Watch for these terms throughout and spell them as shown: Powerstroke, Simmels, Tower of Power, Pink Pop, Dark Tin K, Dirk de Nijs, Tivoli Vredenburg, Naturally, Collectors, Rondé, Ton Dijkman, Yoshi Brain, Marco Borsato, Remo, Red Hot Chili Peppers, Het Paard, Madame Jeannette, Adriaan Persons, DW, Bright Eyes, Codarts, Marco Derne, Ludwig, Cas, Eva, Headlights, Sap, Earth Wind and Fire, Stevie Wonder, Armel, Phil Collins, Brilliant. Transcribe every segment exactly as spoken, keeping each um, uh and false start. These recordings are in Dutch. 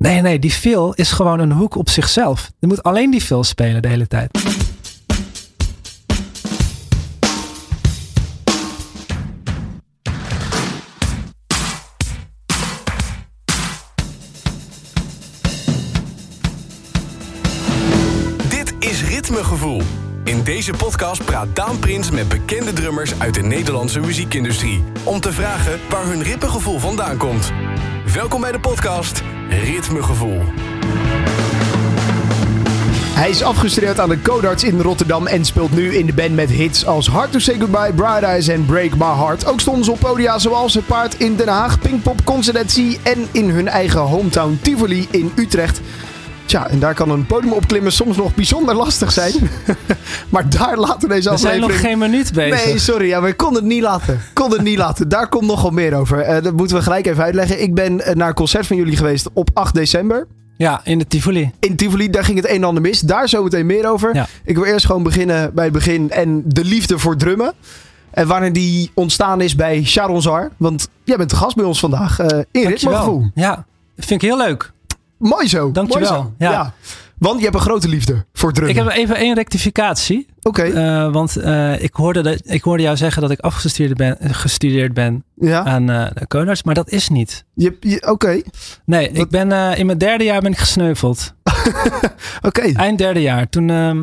Nee, nee, die fill is gewoon een hoek op zichzelf. Je moet alleen die fill spelen de hele tijd. Dit is Ritmegevoel. In deze podcast praat Daan Prins met bekende drummers uit de Nederlandse muziekindustrie. Om te vragen waar hun ritmegevoel vandaan komt. Welkom bij de podcast Ritmegevoel. Hij is afgestudeerd aan de Codarts in Rotterdam en speelt nu in de band met hits als Hard To Say Goodbye, Bright Eyes en Break My Heart. Ook stonden ze op podia zoals Het Paard in Den Haag, Pink Pop, Concertentie en in hun eigen hometown Tivoli in Utrecht. Tja, en daar kan een podium opklimmen soms nog bijzonder lastig zijn. Maar daar laten we deze aflevering... We zijn nog geen minuut bezig. Nee, sorry. Ja, we konden het niet laten. Konden het niet laten. Daar komt nogal meer over. Uh, dat moeten we gelijk even uitleggen. Ik ben naar een concert van jullie geweest op acht december. Ja, in de Tivoli. In Tivoli, daar ging het een en ander mis. Daar zometeen meer over. Ja. Ik wil eerst gewoon beginnen bij het begin en de liefde voor drummen. En wanneer die ontstaan is bij Sharon Zar. Want jij bent de gast bij ons vandaag. Uh, in Ritmegevoel. Ja, dat vind ik heel leuk. Mooi zo. Dankjewel. Mooi zo. Ja. Ja. Want je hebt een grote liefde voor drummen. Ik heb even één rectificatie. Oké. Okay. Uh, want uh, ik, hoorde dat, ik hoorde jou zeggen dat ik afgestudeerd ben, gestudeerd ben ja. aan uh, de Codarts. Maar dat is niet. Je, je, Oké. Okay. Nee, Wat? ik ben, uh, in mijn derde jaar ben ik gesneuveld. Oké. Okay. Eind derde jaar. Toen... Uh,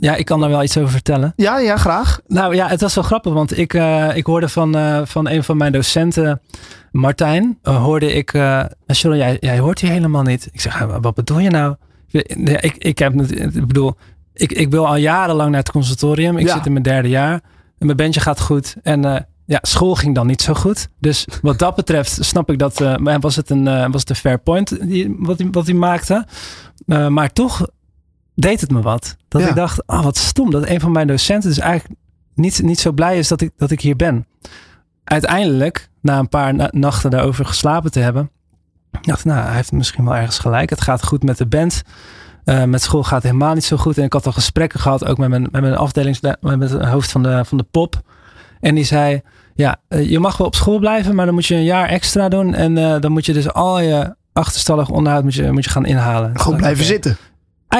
Ja, ik kan daar wel iets over vertellen. Ja, ja, graag. Nou ja, het was wel grappig, want ik, uh, ik hoorde van, uh, van een van mijn docenten, Martijn, uh, hoorde ik, uh, Sharon, jij, jij hoort hier helemaal niet. Ik zeg, wat bedoel je nou? Ja, ik, ik, heb, ik bedoel, ik, ik wil al jarenlang naar het conservatorium. Ik ja. zit in mijn derde jaar en mijn bandje gaat goed. En uh, ja, school ging dan niet zo goed. Dus wat dat betreft snap ik dat, uh, was het een, uh, was het een fair point die, wat hij wat die maakte. Uh, maar toch... deed het me wat. Dat ja. ik dacht, oh, wat stom. Dat een van mijn docenten dus eigenlijk niet, niet zo blij is dat ik, dat ik hier ben. Uiteindelijk, na een paar na- nachten daarover geslapen te hebben, dacht nou, hij heeft misschien wel ergens gelijk. Het gaat goed met de band. Uh, met school gaat het helemaal niet zo goed. En ik had al gesprekken gehad, ook met mijn, met mijn afdelings, met het hoofd van de, van de pop. En die zei, ja, je mag wel op school blijven, maar dan moet je een jaar extra doen. En uh, dan moet je dus al je achterstallig onderhoud moet je, moet je gaan inhalen. Gewoon blijven okay. zitten.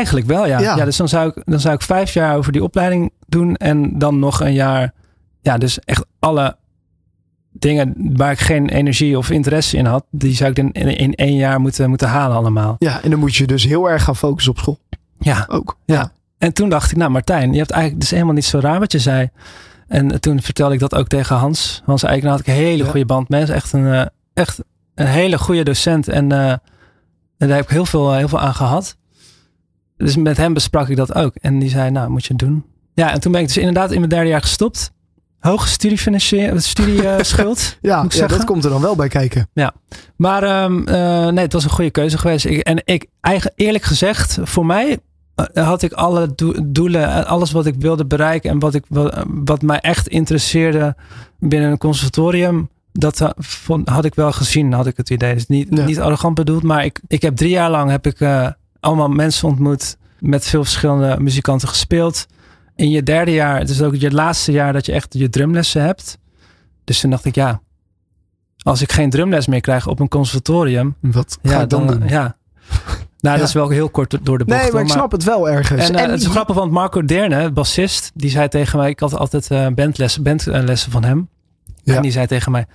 Eigenlijk wel, ja. ja. ja dus dan zou, ik, dan zou ik vijf jaar over die opleiding doen. En dan nog een jaar. Ja, dus echt alle dingen waar ik geen energie of interesse in had. Die zou ik in, in, in één jaar moeten, moeten halen allemaal. Ja, en dan moet je dus heel erg gaan focussen op school. Ja. Ook. Ja. ja. En toen dacht ik, nou Martijn, je hebt eigenlijk dus helemaal niet zo raar wat je zei. En toen vertelde ik dat ook tegen Hans. Hans Eikenaar had ik een hele ja. goede band mee. Echt een, echt een hele goede docent. En, uh, en daar heb ik heel veel, heel veel aan gehad. Dus met hem besprak ik dat ook. En die zei, nou, moet je het doen. Ja, en toen ben ik dus inderdaad in mijn derde jaar gestopt. Hoge studiefinanciering, studieschuld. ja, ja dat komt er dan wel bij kijken. Ja, maar um, uh, nee, het was een goede keuze geweest. Ik, en ik, eigenlijk, eerlijk gezegd, voor mij uh, had ik alle do- doelen, alles wat ik wilde bereiken en wat, ik, wat, uh, wat mij echt interesseerde binnen een conservatorium. Dat uh, vond, had ik wel gezien, had ik het idee. Dus niet, ja. niet arrogant bedoeld, maar ik, ik heb drie jaar lang heb ik... Uh, allemaal mensen ontmoet, met veel verschillende muzikanten gespeeld. In je derde jaar, het is ook je laatste jaar dat je echt je drumlessen hebt. Dus toen dacht ik, ja, als ik geen drumles meer krijg op een conservatorium. Wat ga ja, ik dan, dan doen? Ja. Nou, ja. dat is wel heel kort door de bocht. Nee, maar hoor. ik snap maar, het wel ergens. En, uh, en het is je... grappig, want Marco Derne, bassist, die zei tegen mij, ik had altijd uh, bandlessen, bandlessen van hem. Ja. En die zei tegen mij,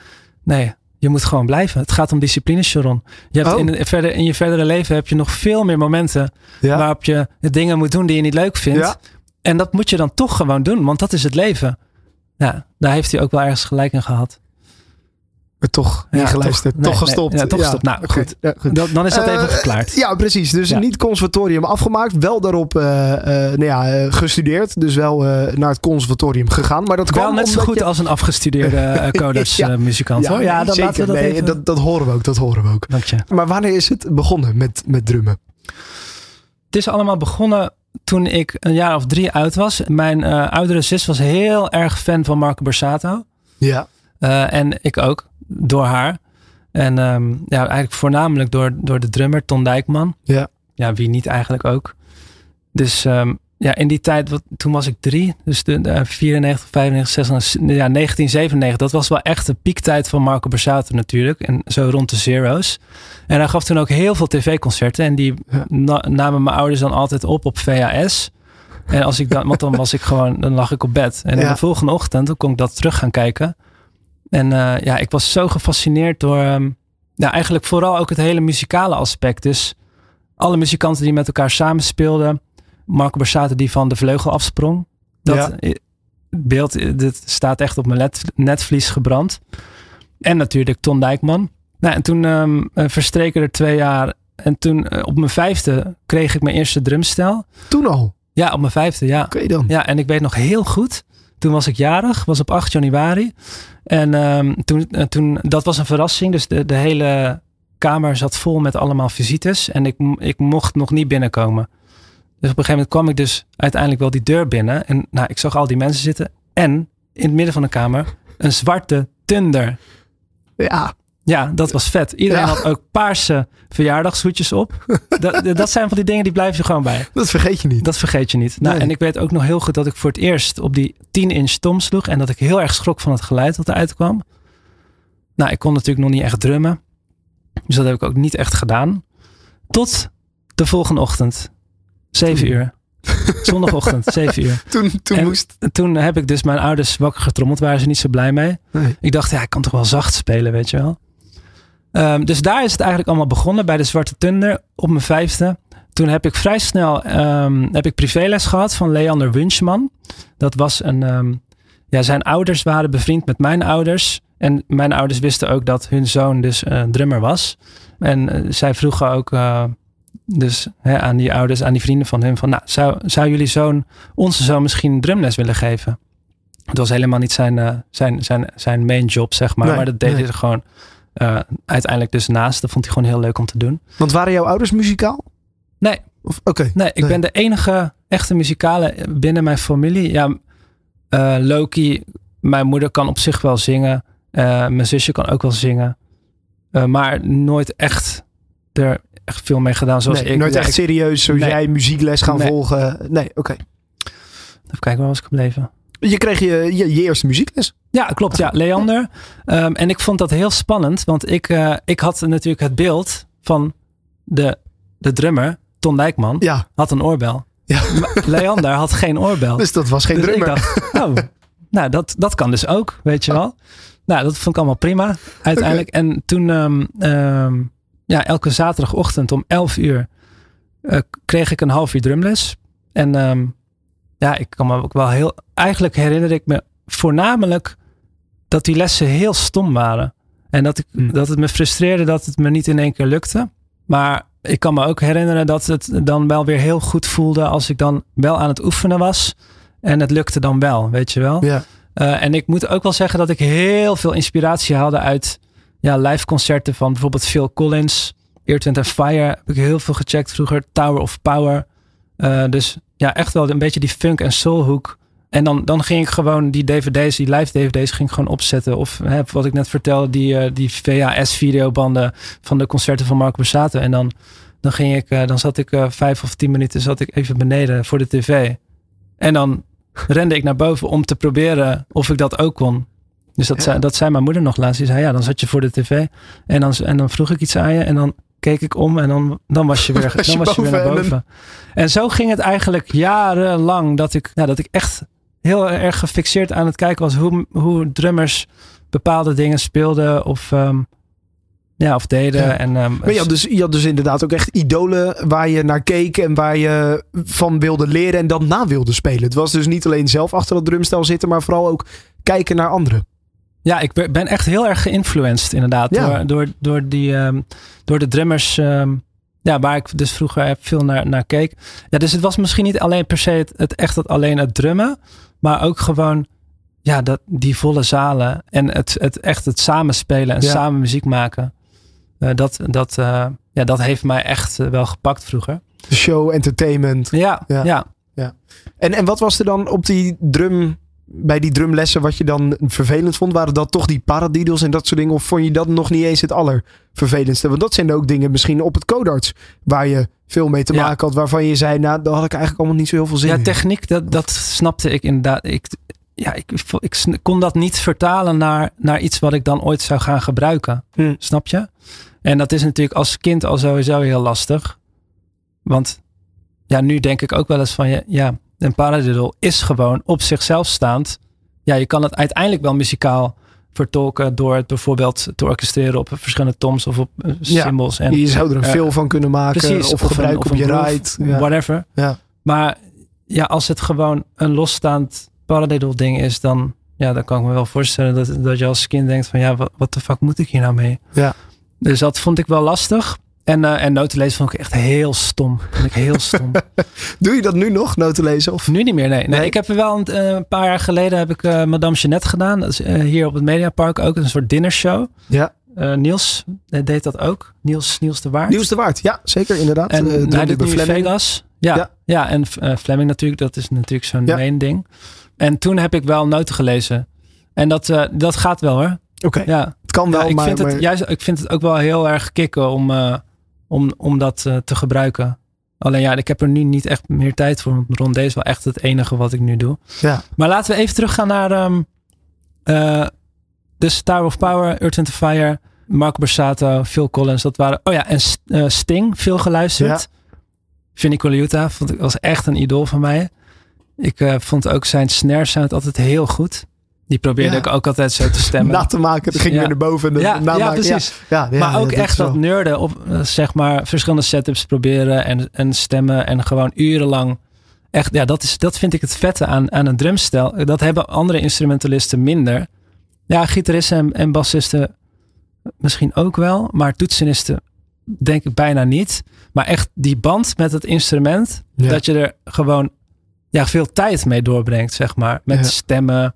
nee... je moet gewoon blijven. Het gaat om discipline, Sharon. Je hebt oh. in, de, verder, in je verdere leven heb je nog veel meer momenten ja. waarop je dingen moet doen die je niet leuk vindt. Ja. En dat moet je dan toch gewoon doen, want dat is het leven. Ja, daar heeft hij ook wel ergens gelijk in gehad. Maar toch ja, niet geluisterd, toch, nee, toch gestopt. Nee, ja, toch ja. gestopt. Nou, okay. goed. Ja, goed. Dan, dan is dat uh, even geklaard. Ja, precies. Dus ja. niet conservatorium afgemaakt. Wel daarop uh, uh, nou ja, uh, gestudeerd. Dus wel uh, naar het conservatorium gegaan. Maar dat kwam wel net zo goed je... als een afgestudeerde Codarts uh, ja. muzikant. Ja, hoor. ja dan laten we dat, nee, even... dat dat horen we ook. Dat horen we ook. Dank je. Maar wanneer is het begonnen met, met drummen? Het is allemaal begonnen toen ik een jaar of drie uit was. Mijn uh, oudere zus was heel erg fan van Marco Borsato. Ja. Uh, en ik ook. Door haar. En um, ja, eigenlijk voornamelijk door, door de drummer Ton Dijkman. Ja. Ja, wie niet eigenlijk ook. Dus um, Ja, in die tijd, wat, toen was ik drie. Dus de, de vierennegentig, vijfennegentig, zesennegentig, ja, negentien zevenennegentig. Dat was wel echt de piektijd van Marco Borsato natuurlijk. En zo rond de zero's. En hij gaf toen ook heel veel tv-concerten. En die ja. na, namen mijn ouders dan altijd op op V H S. En als ik dan, want dan was ik gewoon, dan lag ik op bed. En ja. de volgende ochtend, dan kon ik dat terug gaan kijken. En uh, ja, ik was zo gefascineerd door, um, ja, eigenlijk vooral ook het hele muzikale aspect. Dus alle muzikanten die met elkaar samenspeelden. Marco Borsato die van de vleugel afsprong. Dat ja. beeld dit staat echt op mijn let, netvlies gebrand. En natuurlijk Ton Dijkman. Nou, en toen um, verstreken er twee jaar. En toen uh, op mijn vijfde kreeg ik mijn eerste drumstel. Toen al? Ja, op mijn vijfde, ja. Oké dan. Ja, en ik weet nog heel goed. Toen was ik jarig, was op acht januari. En um, toen, uh, toen, dat was een verrassing. Dus de, de hele kamer zat vol met allemaal visites. En ik, ik mocht nog niet binnenkomen. Dus op een gegeven moment kwam ik dus uiteindelijk wel die deur binnen. En nou, ik zag al die mensen zitten. En in het midden van de kamer een zwarte Thunder. Ja. Ja, dat was vet. Iedereen ja. had ook paarse verjaardagshoedjes op. dat, dat zijn van die dingen die blijven je gewoon bij. Dat vergeet je niet. Dat vergeet je niet. Nou, nee. En ik weet ook nog heel goed dat ik voor het eerst op die tien inch tom sloeg. En dat ik heel erg schrok van het geluid dat eruit kwam. Nou, ik kon natuurlijk nog niet echt drummen. Dus dat heb ik ook niet echt gedaan. Tot de volgende ochtend. Zeven uur. Zondagochtend, zeven uur. Toen, toen, moest... toen heb ik dus mijn ouders wakker getrommeld. Waren ze niet zo blij mee. Nee. Ik dacht, ja, ik kan toch wel zacht spelen, weet je wel. Um, dus daar is het eigenlijk allemaal begonnen. Bij de Zwarte Thunder op mijn vijfde. Toen heb ik vrij snel um, heb ik privéles gehad van Leander Wunschman. Dat was een... Um, ja, zijn ouders waren bevriend met mijn ouders. En mijn ouders wisten ook dat hun zoon dus uh, drummer was. En uh, zij vroegen ook... Uh, Dus hè, aan die ouders, aan die vrienden van hem. Van, nou, zou, zou jullie zoon, onze zoon misschien een drumles willen geven? Het was helemaal niet zijn, uh, zijn, zijn, zijn main job, zeg maar. Nee, maar dat deed nee. hij er gewoon uh, uiteindelijk dus naast. Dat vond hij gewoon heel leuk om te doen. Want waren jouw ouders muzikaal? Nee. Oké. Okay, nee, ik nee. ben de enige echte muzikale binnen mijn familie. Ja, uh, Loki, mijn moeder kan op zich wel zingen. Uh, mijn zusje kan ook wel zingen. Uh, maar nooit echt... er echt veel mee gedaan zoals nee, ik. Nooit ja, echt ik, serieus zoals nee. jij muziekles gaan nee. volgen. Nee, oké. Okay. Even kijken, waar was ik gebleven? Je kreeg je, je, je eerste muziekles. Ja, klopt. Ja, Leander. Nee. Um, en ik vond dat heel spannend, want ik, uh, ik had natuurlijk het beeld van de, de drummer, Ton Dijkman, ja. had een oorbel. Ja. Leander had geen oorbel. Dus dat was geen dus drummer. Ik dacht, oh, nou, dat, dat kan dus ook, weet je wel. Oh. Nou, dat vond ik allemaal prima, uiteindelijk. Okay. En toen... Um, um, Ja, elke zaterdagochtend om elf uur uh, kreeg ik een half uur drumles. En um, ja, ik kan me ook wel heel... Eigenlijk herinner ik me voornamelijk dat die lessen heel stom waren. En dat, ik, mm. dat het me frustreerde dat het me niet in één keer lukte. Maar ik kan me ook herinneren dat het dan wel weer heel goed voelde als ik dan wel aan het oefenen was. En het lukte dan wel, weet je wel. Yeah. Uh, en ik moet ook wel zeggen dat ik heel veel inspiratie haalde uit... Ja, live concerten van bijvoorbeeld Phil Collins, Earth, Wind and Fire heb ik heel veel gecheckt vroeger, Tower of Power. Uh, dus ja, echt wel een beetje die funk en soulhoek. En dan, dan ging ik gewoon die dvd's, die live dvd's, ging ik gewoon opzetten. Of hè, wat ik net vertelde, die, uh, die V H S-videobanden van de concerten van Marco Borsato. En dan, dan ging ik, uh, dan zat ik uh, vijf of tien minuten zat ik even beneden voor de tv. En dan rende ik naar boven om te proberen of ik dat ook kon. Dus dat, ja. zei, dat zei mijn moeder nog laatst. Die zei, ja, dan zat je voor de tv. En dan, en dan vroeg ik iets aan je. En dan keek ik om. En dan, dan was je weer, was dan je was je weer naar boven. En... en zo ging het eigenlijk jarenlang. Dat ik, nou, dat ik echt heel erg gefixeerd aan het kijken was. Hoe, hoe drummers bepaalde dingen speelden. Of, um, ja, of deden. Ja. En, um, maar je had, dus, je had dus inderdaad ook echt idolen. Waar je naar keek. En waar je van wilde leren. En dan na wilde spelen. Het was dus niet alleen zelf achter dat drumstel zitten. Maar vooral ook kijken naar anderen. Ja, ik ben echt heel erg geïnfluenced inderdaad. Ja. Door, door, door, die, um, door de drummers um, ja, waar ik dus vroeger veel naar, naar keek. Ja, dus het was misschien niet alleen per se het, het echt het, alleen het drummen. Maar ook gewoon ja, dat, die volle zalen. En het, het echt het samenspelen en ja. samen muziek maken. Uh, dat, dat, uh, ja, dat heeft mij echt uh, wel gepakt vroeger. Show, entertainment. Ja, ja. ja. ja. En, en wat was er dan op die drum... bij die drumlessen wat je dan vervelend vond? Waren dat toch die paradiddels en dat soort dingen? Of vond je dat nog niet eens het allervervelendste? Want dat zijn ook dingen misschien op het Codarts waar je veel mee te ja. maken had. Waarvan je zei, nou, daar had ik eigenlijk allemaal niet zo heel veel zin in. Ja, techniek, dat, dat snapte ik inderdaad. Ik, ja, ik, ik, ik kon dat niet vertalen naar, naar iets wat ik dan ooit zou gaan gebruiken. Hm. Snap je? En dat is natuurlijk als kind al sowieso heel lastig. Want ja, nu denk ik ook wel eens van... ja, ja een paradiddle is gewoon op zichzelf staand. Ja, je kan het uiteindelijk wel muzikaal vertolken door het bijvoorbeeld te orchestreren op verschillende toms of op cymbals. Ja, en je zou er een uh, veel van kunnen maken. Precies, of gebruiken op, een, op, op je ride. Ja. Whatever. Ja. Maar ja, als het gewoon een losstaand paradiddle ding is, dan, ja, dan kan ik me wel voorstellen dat, dat je als kind denkt van ja, wat de fuck moet ik hier nou mee? Ja. Dus dat vond ik wel lastig. En, uh, en notenlezen vond ik echt heel stom. Vond ik heel stom. Doe je dat nu nog, notenlezen? Of? Nu niet meer, nee. nee, nee. Ik heb er wel een, een paar jaar geleden heb ik uh, Madame Jeannette gedaan. Dat is, uh, hier op het Mediapark ook een soort dinnershow. Ja. Uh, Niels uh, deed dat ook. Niels, Niels de Waard. Niels de Waard, ja, zeker inderdaad. En uh, hij doet nu Vegas. Ja, ja. ja en uh, Fleming natuurlijk. Dat is natuurlijk zo'n ja. main ding. En toen heb ik wel noten gelezen. En dat, uh, dat gaat wel hoor. Oké, okay. ja. Het kan wel. Ja, ik, maar, vind maar... Het, juist, ik vind het ook wel heel erg kicken om... Uh, Om, om dat uh, te gebruiken. Alleen ja, ik heb er nu niet echt meer tijd voor. Want Rondé is wel echt het enige wat ik nu doe. Ja. Maar laten we even teruggaan naar... Um, uh, dus Tower of Power, Earth and Fire... Marco Borsato, Phil Collins. Dat waren... Oh ja, en uh, Sting, veel geluisterd. Ja. Vinnie Colaiuta vond ik, was echt een idool van mij. Ik uh, vond ook zijn snare sound altijd heel goed. Die probeerde ja. ik ook altijd zo te stemmen. Na te maken, dat ging ja. weer naar boven. De ja, ja, precies. Ja. Ja, maar ja, ook ja, dat echt dat nerden op, zeg maar, verschillende setups proberen en, en stemmen. En gewoon urenlang. Echt, ja, dat, is, dat vind ik het vette aan, aan een drumstijl. Dat hebben andere instrumentalisten minder. Ja, gitaristen en, en bassisten misschien ook wel. Maar toetsenisten denk ik bijna niet. Maar echt die band met het instrument. Ja. Dat je er gewoon ja, veel tijd mee doorbrengt, zeg maar. Met ja. stemmen.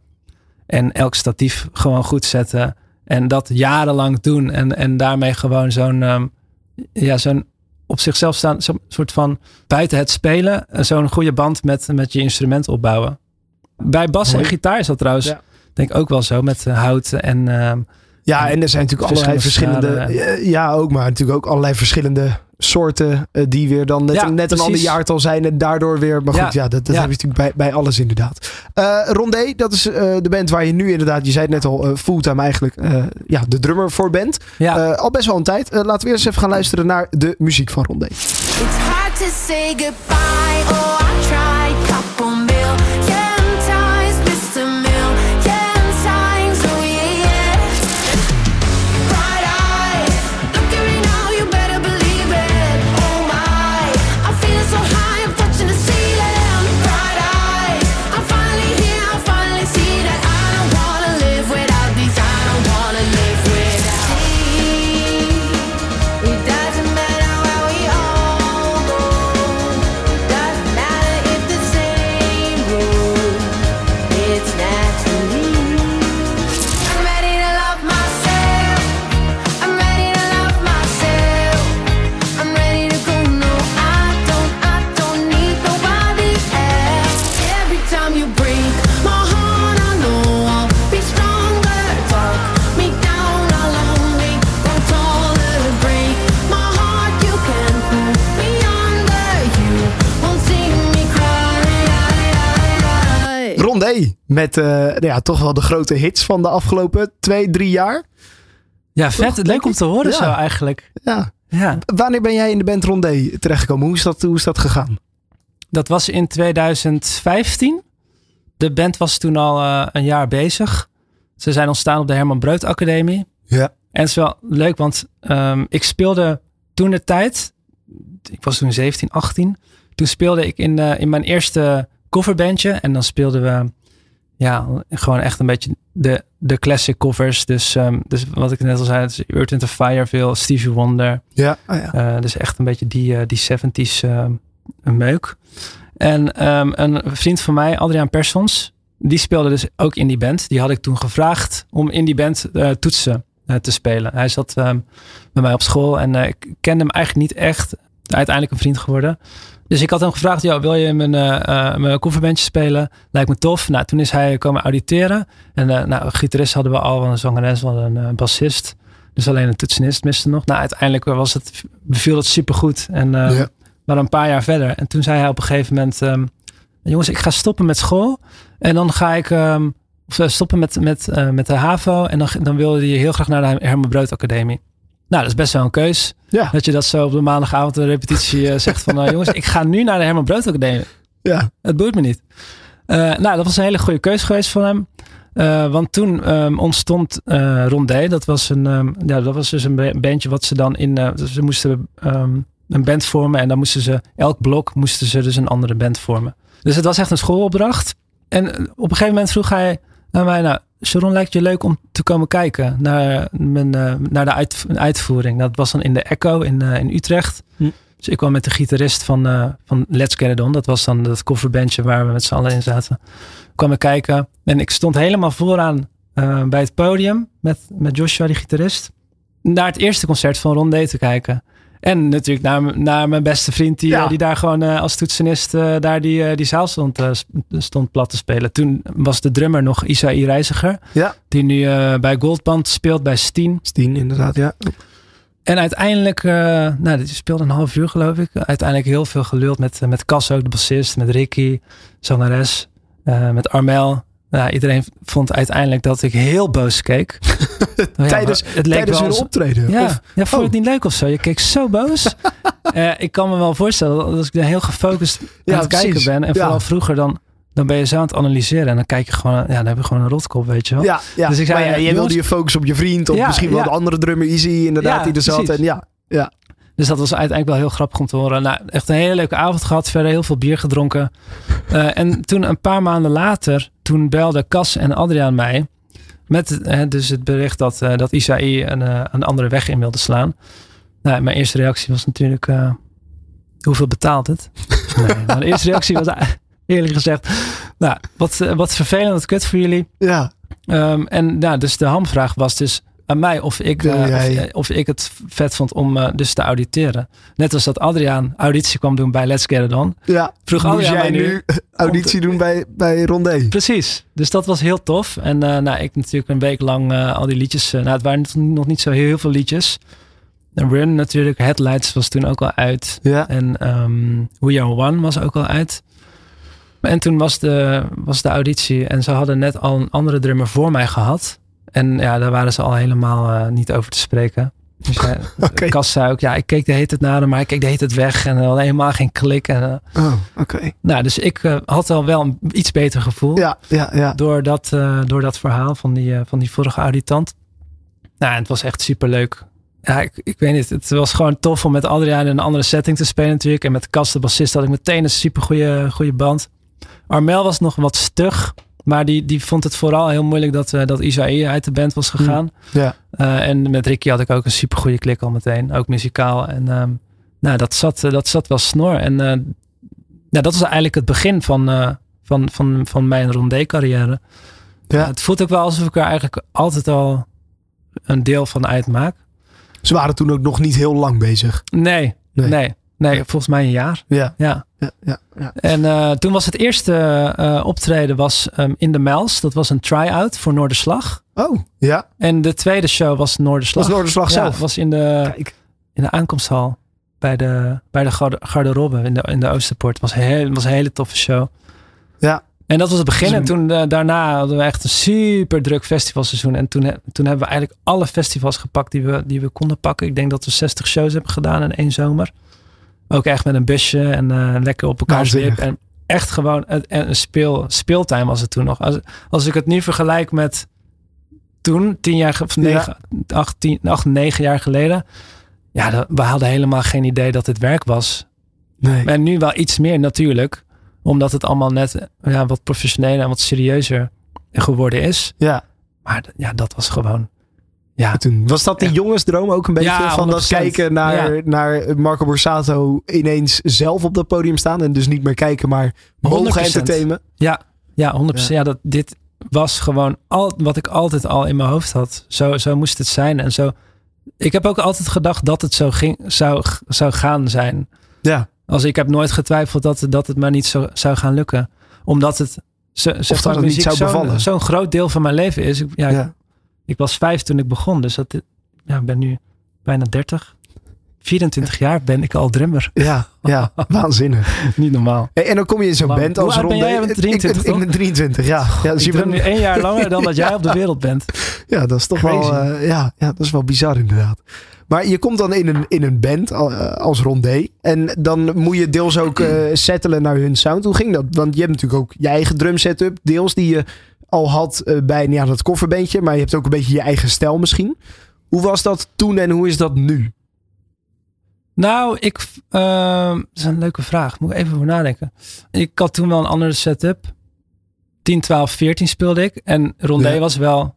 En elk statief gewoon goed zetten. En dat jarenlang doen. En, en daarmee gewoon zo'n... Um, ja, zo'n op zichzelf staan... Zo'n soort van buiten het spelen... Zo'n goede band met, met je instrument opbouwen. Bij bas en gitaar is dat trouwens... Ja. Denk ik ook wel zo. Met hout en... Um, ja, en er zijn natuurlijk allerlei verschillende... En, ja, ook maar natuurlijk ook allerlei verschillende... soorten die weer dan net, ja, een, net een ander jaartal zijn en daardoor weer... Maar ja, goed, ja, dat, dat ja. heb je natuurlijk bij, bij alles inderdaad. Uh, Rondé, dat is uh, de band waar je nu inderdaad... Je zei het net al, uh, fulltime eigenlijk uh, ja, de drummer voor bent. Ja. Uh, al best wel een tijd. Uh, laten we eerst even gaan luisteren naar de muziek van Rondé. It's hard to say goodbye, oh I tried, cap on bill, yeah. Met uh, nou ja, toch wel de grote hits van de afgelopen twee, drie jaar. Ja, vet. Toch, leuk om te horen ja. zo eigenlijk. Ja. Ja. Wanneer ben jij in de band Rondé terechtgekomen? Hoe is dat, hoe is dat gegaan? Dat was in twintig vijftien. De band was toen al uh, een jaar bezig. Ze zijn ontstaan op de Herman Brood Academie. Ja. En het is wel leuk, want um, ik speelde toen de tijd... Ik was toen zeventien, achttien. Toen speelde ik in, uh, in mijn eerste coverbandje. En dan speelden we... Ja, gewoon echt een beetje de, de classic covers. Dus, um, dus wat ik net al zei, dus Earth and Fire, veel Stevie Wonder. Ja, oh ja. Uh, dus echt een beetje die, uh, die seventies uh, meuk. En um, een vriend van mij, Adriaan Persons, die speelde dus ook in die band. Die had ik toen gevraagd om in die band uh, toetsen uh, te spelen. Hij zat um, bij mij op school en uh, ik kende hem eigenlijk niet echt. Uiteindelijk een vriend geworden. Dus ik had hem gevraagd, ja, wil je in mijn, uh, mijn coverbandje spelen? Lijkt me tof. Nou, toen is hij komen auditeren. En uh, nou, gitarist hadden we al, een zangeres, een uh, bassist. Dus alleen een toetsenist miste nog. Nou, uiteindelijk was het, beviel het supergoed. En uh, ja. we waren een paar jaar verder. En toen zei hij op een gegeven moment... Um, jongens, ik ga stoppen met school. En dan ga ik um, stoppen met, met, uh, met de HAVO. En dan, dan wilde hij heel graag naar de Herman Brood Academie. Nou, dat is best wel een keus. Ja. Dat je dat zo op de maandagavond de repetitie uh, zegt van... Uh, jongens, ik ga nu naar de Herman Brood Academie. Ja. Het boeit me niet. Uh, nou, dat was een hele goede keus geweest van hem. Uh, want toen um, ontstond uh, Rondé. Dat was, een, um, ja, dat was dus een bandje wat ze dan in... Uh, ze moesten um, een band vormen. En dan moesten ze... Elk blok moesten ze dus een andere band vormen. Dus het was echt een schoolopdracht. En op een gegeven moment vroeg hij naar mij... Nou, Sharon, lijkt je leuk om te komen kijken naar, mijn, uh, naar de uit, uitvoering. Dat was dan in de Echo in, uh, in Utrecht. Hm. Dus ik kwam met de gitarist van, uh, van Let's Get It On. Dat was dan dat coverbandje waar we met z'n allen in zaten. Ik kwam ik kijken en ik stond helemaal vooraan uh, bij het podium met, met Joshua, die gitarist. Naar het eerste concert van Rondé te kijken. En natuurlijk naar, naar mijn beste vriend die, ja. uh, die daar gewoon uh, als toetsenist uh, daar die, uh, die zaal stond, uh, stond plat te spelen. Toen was de drummer nog Isaï Reiziger. Ja. Die nu uh, bij Goldband speelt, bij Steen. Steen, inderdaad, ja. En uiteindelijk, uh, nou, die speelde een half uur geloof ik. Uiteindelijk heel veel geluld met, uh, met Cas ook, de bassist. Met Ricky Zonares. Uh, met Armel. Nou, iedereen vond uiteindelijk dat ik heel boos keek. tijdens ja, het leek tijdens hun optreden? Ja, of, ja vond oh. het niet leuk of zo? Je keek zo boos. uh, ik kan me wel voorstellen dat als ik daar heel gefocust ja, aan het precies. kijken ben. En ja. vooral vroeger dan, dan ben je zo aan het analyseren. En dan kijk je gewoon, ja, dan heb je gewoon een rotkop, weet je wel. Ja, ja. Dus ik zei, maar ja, je wilde je focus op je vriend. Of ja, misschien wel ja. de andere drummer Easy inderdaad ja, die er zat. En ja, ja. Dus dat was uiteindelijk wel heel grappig om te horen. Nou, echt een hele leuke avond gehad. Verder heel veel bier gedronken. Uh, en toen een paar maanden later... Toen belden Cas en Adriaan mij... Met uh, dus het bericht dat, uh, dat Isaï een, uh, een andere weg in wilde slaan. Nou, mijn eerste reactie was natuurlijk... Uh, hoeveel betaalt het? Nee, mijn eerste reactie was uh, eerlijk gezegd... Nou, wat, uh, wat vervelend, wat kut voor jullie. Ja. Um, en nou, dus de hamvraag was dus... aan mij of ik, uh, of, of ik het vet vond om uh, dus te auditeren. Net als dat Adriaan auditie kwam doen bij Let's Get It On. Ja, vroeg Adriaan jij mij nu auditie te, doen bij, bij Rondé. Precies, dus dat was heel tof. En uh, nou, ik natuurlijk een week lang uh, al die liedjes... Uh, nou, het waren nog niet zo heel, heel veel liedjes. En Run natuurlijk, Headlights was toen ook al uit. Ja. En um, We Are One was ook al uit. En toen was de, was de auditie... en ze hadden net al een andere drummer voor mij gehad... En ja, daar waren ze al helemaal uh, niet over te spreken. Dus ja, okay. Cas zei ook, ja, ik keek de hele tijd naar hem, maar ik keek de hele tijd weg. En had helemaal geen klik. En, uh, oh, oké. Okay. Nou, dus ik uh, had al wel een iets beter gevoel. Ja, ja, ja. Door dat, uh, door dat verhaal van die, uh, van die vorige auditant. Nou, het was echt superleuk. Ja, ik, ik weet niet. Het was gewoon tof om met Adriaan in een andere setting te spelen natuurlijk. En met Cas, de bassist, had ik meteen een super goede band. Armel was nog wat stug. Maar die, die vond het vooral heel moeilijk dat, uh, dat Isaïe uit de band was gegaan. Ja. Uh, en met Ricky had ik ook een supergoeie klik al meteen. Ook muzikaal. En uh, nou, dat, zat, uh, dat zat wel snor. En uh, nou, dat was eigenlijk het begin van, uh, van, van, van mijn Rondé carrière. Ja. Uh, het voelt ook wel alsof ik er eigenlijk altijd al een deel van uitmaak. Ze waren toen ook nog niet heel lang bezig. Nee, nee. nee. Nee, volgens mij een jaar. Ja. ja. ja, ja, ja. En uh, toen was het eerste uh, optreden was um, in de Mijls. Dat was een try-out voor Noorderslag. Oh, ja. En de tweede show was Noorderslag. Was Noorderslag ja, zelf? Was in de, Kijk. in de aankomsthal bij de, bij de garde, garderobe in de, in de Oosterpoort. Het was, heel, was een hele toffe show. Ja. En dat was het begin. En toen uh, daarna hadden we echt een super druk festivalseizoen. En toen, toen hebben we eigenlijk alle festivals gepakt die we, die we konden pakken. Ik denk dat we zestig shows hebben gedaan in één zomer. Ook echt met een busje en uh, lekker op elkaar zip. En echt gewoon een speel, speeltuin was het toen nog. Als, als ik het nu vergelijk met toen, tien jaar of negen, ja. acht, tien, acht, negen jaar geleden. Ja, dat, we hadden helemaal geen idee dat dit werk was. Nee. En nu wel iets meer natuurlijk. Omdat het allemaal net ja, wat professioneler en wat serieuzer geworden is. Ja. Maar ja, dat was gewoon... Ja, toen was dat die jongensdroom ook een beetje ja, van dat kijken naar, ja. naar Marco Borsato ineens zelf op dat podium staan en dus niet meer kijken, maar mogen entertainen. Ja, ja, honderd procent. Ja. Ja, dat, dit was gewoon al, wat ik altijd al in mijn hoofd had. Zo, zo moest het zijn en zo. Ik heb ook altijd gedacht dat het zo ging, zou, zou gaan zijn. Ja. Als ik heb nooit getwijfeld dat, dat het maar niet zo, zou gaan lukken. Omdat het, ze, of dat het niet zou bevallen. Zo'n groot deel van mijn leven is. Ik, ja, ja. Ik, ik was vijf toen ik begon. Dus dat, ja, ik ben nu bijna dertig. vierentwintig jaar ben ik al drummer. Ja, ja, waanzinnig. Niet normaal. En dan kom je in zo'n band als Rondé. Ben jij drieëntwintig, ik ben, ik ben drieëntwintig, ja. ja dus ik ben nu één jaar langer dan dat jij ja. op de wereld bent. Ja, dat is toch Crazy. wel uh, ja, ja, dat is wel bizar inderdaad. Maar je komt dan in een, in een band uh, als Rondé. En dan moet je deels ook uh, settelen naar hun sound. Hoe ging dat? Want je hebt natuurlijk ook je eigen drum setup. Deels die je al had uh, bij ja, dat kofferbandje. Maar je hebt ook een beetje je eigen stijl misschien. Hoe was dat toen en hoe is dat nu? Nou, ik, uh, dat is een leuke vraag. Moet ik even voor nadenken. Ik had toen wel een andere setup. tien, twaalf, veertien speelde ik. En Rondé ja. was wel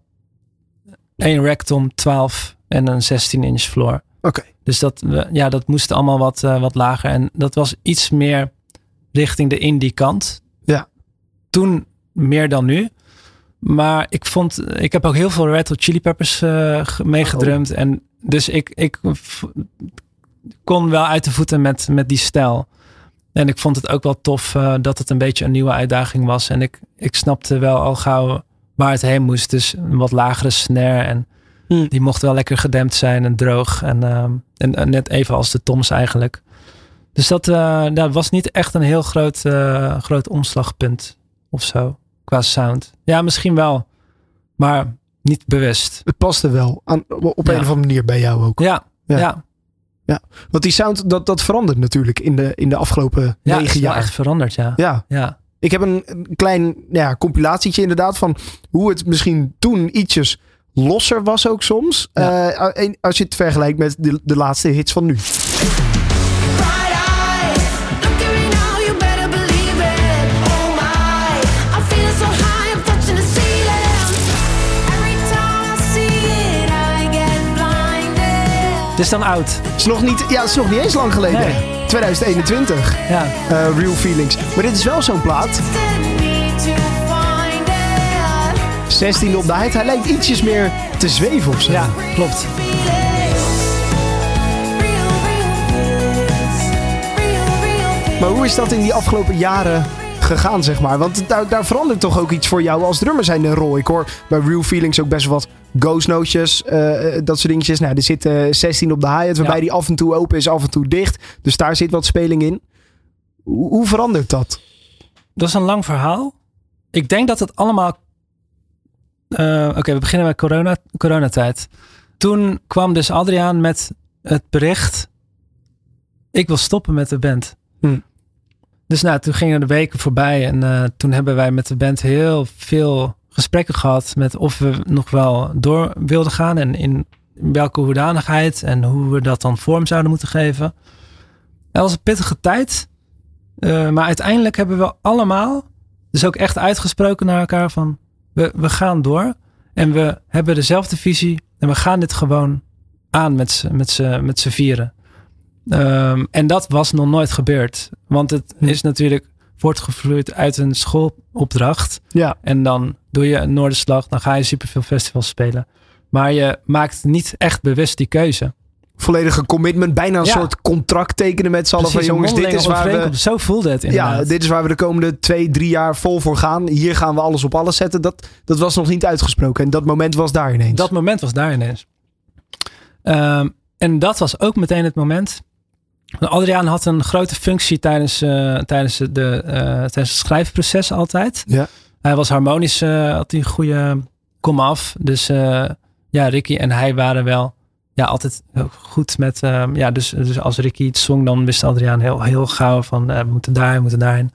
één rectum, twaalf en een zestien inch floor. Oké. Okay. Dus dat, ja, dat moest allemaal wat, uh, wat lager. En dat was iets meer richting de indie kant. Ja. Toen meer dan nu. Maar ik vond, ik heb ook heel veel Red Hot Chili Peppers uh, meegedrumd. Oh. En dus ik... ik kon wel uit de voeten met, met die stijl. En ik vond het ook wel tof uh, dat het een beetje een nieuwe uitdaging was. En ik, ik snapte wel al gauw waar het heen moest. Dus een wat lagere snare. En hmm. die mocht wel lekker gedempt zijn en droog. En, uh, en uh, net even als de toms eigenlijk. Dus dat, uh, dat was niet echt een heel groot, uh, groot omslagpunt of zo. Qua sound. Ja, misschien wel. Maar niet bewust. Het paste wel. Aan, op ja. een of andere manier bij jou ook. Ja, ja. ja. Ja, want die sound, dat, dat verandert natuurlijk in de, in de afgelopen ja, negen jaar. Ja, echt veranderd, ja. ja. ja. Ik heb een, een klein ja, compilatietje inderdaad van hoe het misschien toen ietsjes losser was ook soms. Ja. Uh, als je het vergelijkt met de, de laatste hits van nu. Het is dan oud. Het is nog niet, ja, het is nog niet eens lang geleden. Nee. twintig eenentwintig. Ja. Uh, Real Feelings. Maar dit is wel zo'n plaat. zestiende op de hit. Hij lijkt ietsjes meer te zweven of zo. Ja, klopt. Maar hoe is dat in die afgelopen jaren gegaan, zeg maar? Want daar, daar verandert toch ook iets voor jou als drummer zijn de rol. Ik hoor bij Real Feelings ook best wel wat ghost nootjes, uh, dat soort dingetjes. Nou, er zit uh, zestien op de hi-hat, waarbij ja. die af en toe open is, af en toe dicht. Dus daar zit wat speling in. Hoe, hoe verandert dat? Dat is een lang verhaal. Ik denk dat het allemaal... Uh, Oké, okay, we beginnen met corona, coronatijd. Toen kwam dus Adriaan met het bericht: ik wil stoppen met de band. Hm. Dus nou, toen gingen de weken voorbij en uh, toen hebben wij met de band heel veel gesprekken gehad met of we nog wel door wilden gaan en in welke hoedanigheid en hoe we dat dan vorm zouden moeten geven. Dat was een pittige tijd, uh, maar uiteindelijk hebben we allemaal, dus ook echt uitgesproken naar elkaar van we, we gaan door en we hebben dezelfde visie en we gaan dit gewoon aan met z'n met z'n, met z'n vieren. Um, en dat was nog nooit gebeurd. Want het hmm. is natuurlijk voortgevloeid uit een schoolopdracht. Ja. En dan doe je een Noorderslag. Dan ga je superveel festivals spelen. Maar je maakt niet echt bewust die keuze. Volledige commitment. Bijna een ja. soort contract tekenen met z'n allen. Van jongens, dit is waar we... Zo voelde het inderdaad. Ja, dit is waar we de komende twee, drie jaar vol voor gaan. Hier gaan we alles op alles zetten. Dat, dat was nog niet uitgesproken. En dat moment was daar ineens. Dat moment was daar ineens. Um, en dat was ook meteen het moment... Adriaan had een grote functie tijdens, uh, tijdens, de, uh, tijdens het schrijfproces altijd. Ja. Hij was harmonisch, uh, had die goede komaf. Dus uh, ja, Ricky en hij waren wel ja, altijd goed met... Uh, ja, dus, dus als Ricky iets zong, dan wist Adriaan heel, heel gauw van... Uh, we moeten daarheen, we moeten daarheen.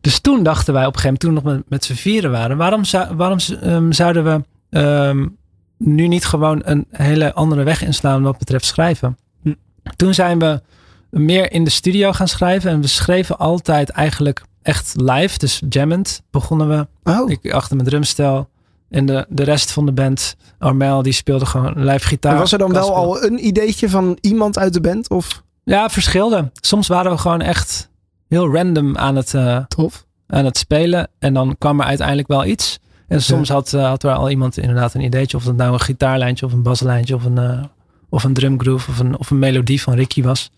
Dus toen dachten wij op een gegeven moment, toen we nog met, met z'n vieren waren... waarom, zou, waarom um, zouden we um, nu niet gewoon een hele andere weg inslaan wat betreft schrijven? Hm. Toen zijn we... meer in de studio gaan schrijven. En we schreven altijd eigenlijk echt live. Dus jammend begonnen we. Oh. Ik achter mijn drumstel. En de, de rest van de band. Armel, die speelde gewoon live gitaar. En was er dan wel speelde. al een ideetje van iemand uit de band? Of? Ja, verschilde. Soms waren we gewoon echt heel random aan het, uh, Tof. aan het spelen. En dan kwam er uiteindelijk wel iets. En soms ja. had, uh, had er al iemand inderdaad een ideetje. Of dat nou een gitaarlijntje of een baslijntje. Of een, uh, of een drumgroove. Of een, of een melodie van Ricky was.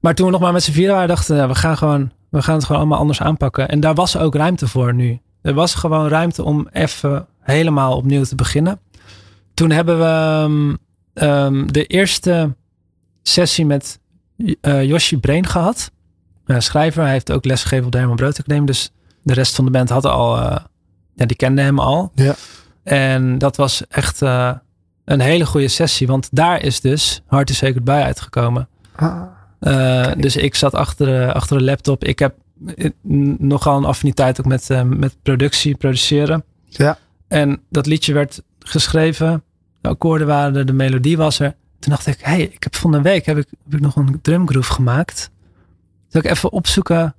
Maar toen we nog maar met z'n vieren waren, dachten we, ja, we, gaan gewoon, we gaan het gewoon allemaal anders aanpakken. En daar was ook ruimte voor nu. Er was gewoon ruimte om even helemaal opnieuw te beginnen. Toen hebben we um, um, de eerste sessie met uh, Yoshi Brain gehad. Uh, schrijver, hij heeft ook lesgegeven op de Herman Brood Academie. Dus de rest van de band had al, uh, ja, die kenden hem al. Ja. En dat was echt uh, een hele goede sessie. Want daar is dus Hard To Say Goodbye uitgekomen. Ah. Uh, dus ik zat achter, achter de laptop. Ik heb nogal een affiniteit ook met, uh, met productie, produceren. Ja. En dat liedje werd geschreven. De akkoorden waren er, de melodie was er. Toen dacht ik, hé, hey, ik heb van een week heb ik, heb ik nog een drumgroove gemaakt. Zal ik even opzoeken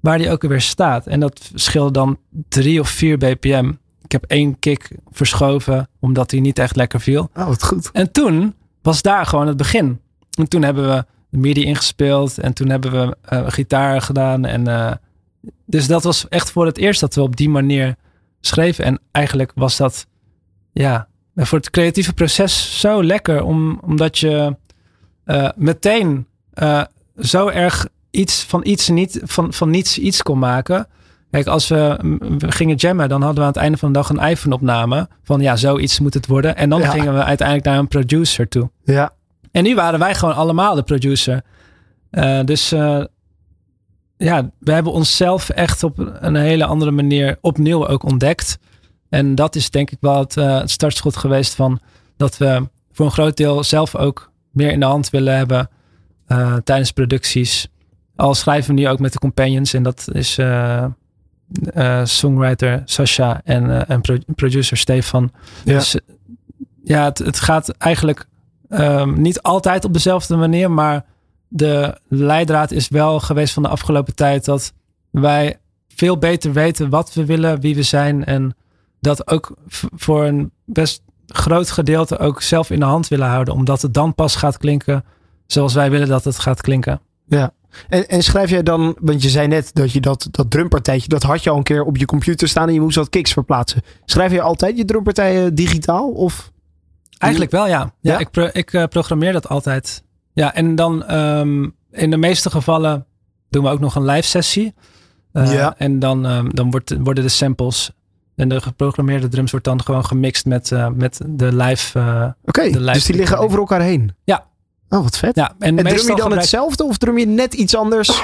waar die ook weer staat. En dat scheelde dan drie of vier bpm. Ik heb één kick verschoven, omdat die niet echt lekker viel. Oh, wat goed. En toen was daar gewoon het begin. En toen hebben we de MIDI ingespeeld. En toen hebben we uh, gitaar gedaan. En, uh, dus dat was echt voor het eerst dat we op die manier schreven. En eigenlijk was dat, ja, voor het creatieve proces zo lekker. Om, omdat je uh, meteen uh, zo erg iets van, iets niet, van, van niets iets kon maken. Kijk, als we, we gingen jammen, dan hadden we aan het einde van de dag een iPhone-opname. Van ja, zoiets moet het worden. En dan ja. gingen we uiteindelijk naar een producer toe. Ja. En nu waren wij gewoon allemaal de producer. Uh, dus uh, ja, we hebben onszelf echt op een hele andere manier opnieuw ook ontdekt. En dat is denk ik wel het, uh, het startschot geweest van dat we voor een groot deel zelf ook meer in de hand willen hebben uh, tijdens producties. Al schrijven we nu ook met de companions. En dat is uh, uh, songwriter Sasha en, uh, en pro- producer Stefan. Ja. Dus ja, het, het gaat eigenlijk um, niet altijd op dezelfde manier. Maar de leidraad is wel geweest van de afgelopen tijd. Dat wij veel beter weten wat we willen, wie we zijn. En dat ook v- voor een best groot gedeelte ook zelf in de hand willen houden. Omdat het dan pas gaat klinken zoals wij willen dat het gaat klinken. Ja. En, en schrijf jij dan, want je zei net dat je dat, dat drumpartijtje, dat had je al een keer op je computer staan en je moest wat kicks verplaatsen. Schrijf je altijd je drumpartijen digitaal? Of? Eigenlijk wel, ja. ja, ja? Ik, pro, ik uh, programmeer dat altijd. Ja, en dan um, in de meeste gevallen doen we ook nog een live sessie. Uh, ja. En dan, um, dan wordt, worden de samples en de geprogrammeerde drums wordt dan gewoon gemixt met, uh, met de live. Uh, Oké, okay, dus die liggen over elkaar heen? Ja. Oh, wat vet. Ja, en en drum je dan gebruik... hetzelfde of drum je net iets anders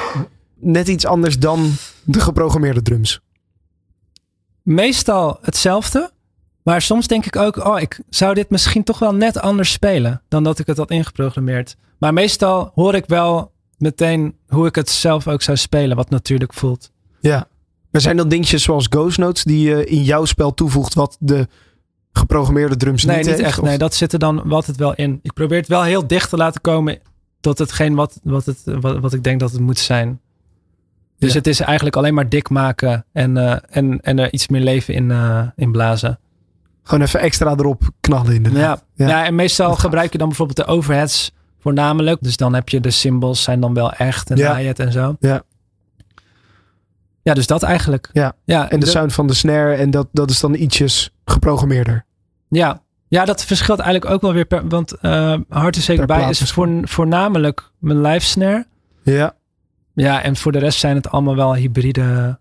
net iets anders dan de geprogrammeerde drums? Meestal hetzelfde. Maar soms denk ik ook, oh, ik zou dit misschien toch wel net anders spelen dan dat ik het had ingeprogrammeerd. Maar meestal hoor ik wel meteen hoe ik het zelf ook zou spelen, wat natuurlijk voelt. Ja. Er zijn dan dingetjes zoals Ghost Notes die je in jouw spel toevoegt wat de geprogrammeerde drums nee, niet, niet echt. Of? Nee, dat zit er dan altijd wel in. Ik probeer het wel heel dicht te laten komen tot hetgeen wat, wat, het, wat, wat ik denk dat het moet zijn. Dus ja. Het is eigenlijk alleen maar dik maken en, uh, en, en er iets meer leven in, uh, in blazen. Gewoon even extra erop knallen inderdaad. Ja, ja. ja en meestal dat gebruik gaat. Je dan bijvoorbeeld de overheads voornamelijk. Dus dan heb je de cymbals zijn dan wel echt en ja. hi-hat en zo. Ja. Ja, dus dat eigenlijk. Ja, ja en de, de sound van de snare en dat, dat is dan ietsjes geprogrammeerder. Ja. ja, dat verschilt eigenlijk ook wel weer. Per, want uh, Hard To Say Goodbye is voorn, voornamelijk mijn live snare. Ja. Ja, en voor de rest zijn het allemaal wel hybride.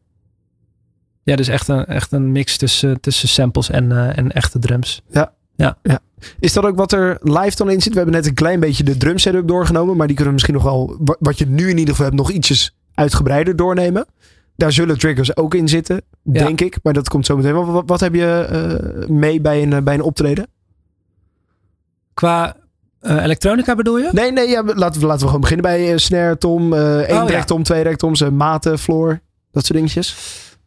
Ja, dus echt een, echt een mix tussen, tussen samples en, uh, en echte drums. Ja. Ja. ja. Is dat ook wat er live dan in zit? We hebben net een klein beetje de drum setup doorgenomen. Maar die kunnen we misschien nog wel, wat je nu in ieder geval hebt, nog ietsjes uitgebreider doornemen. Daar zullen triggers ook in zitten, denk ja. ik. Maar dat komt zo meteen. Wat, wat heb je uh, mee bij een, bij een optreden? Qua uh, elektronica bedoel je? Nee, nee ja, laten, we, laten we gewoon beginnen bij uh, snare, tom, uh, één oh, rektom, ja. twee rektoms, uh, maten, floor. Dat soort dingetjes.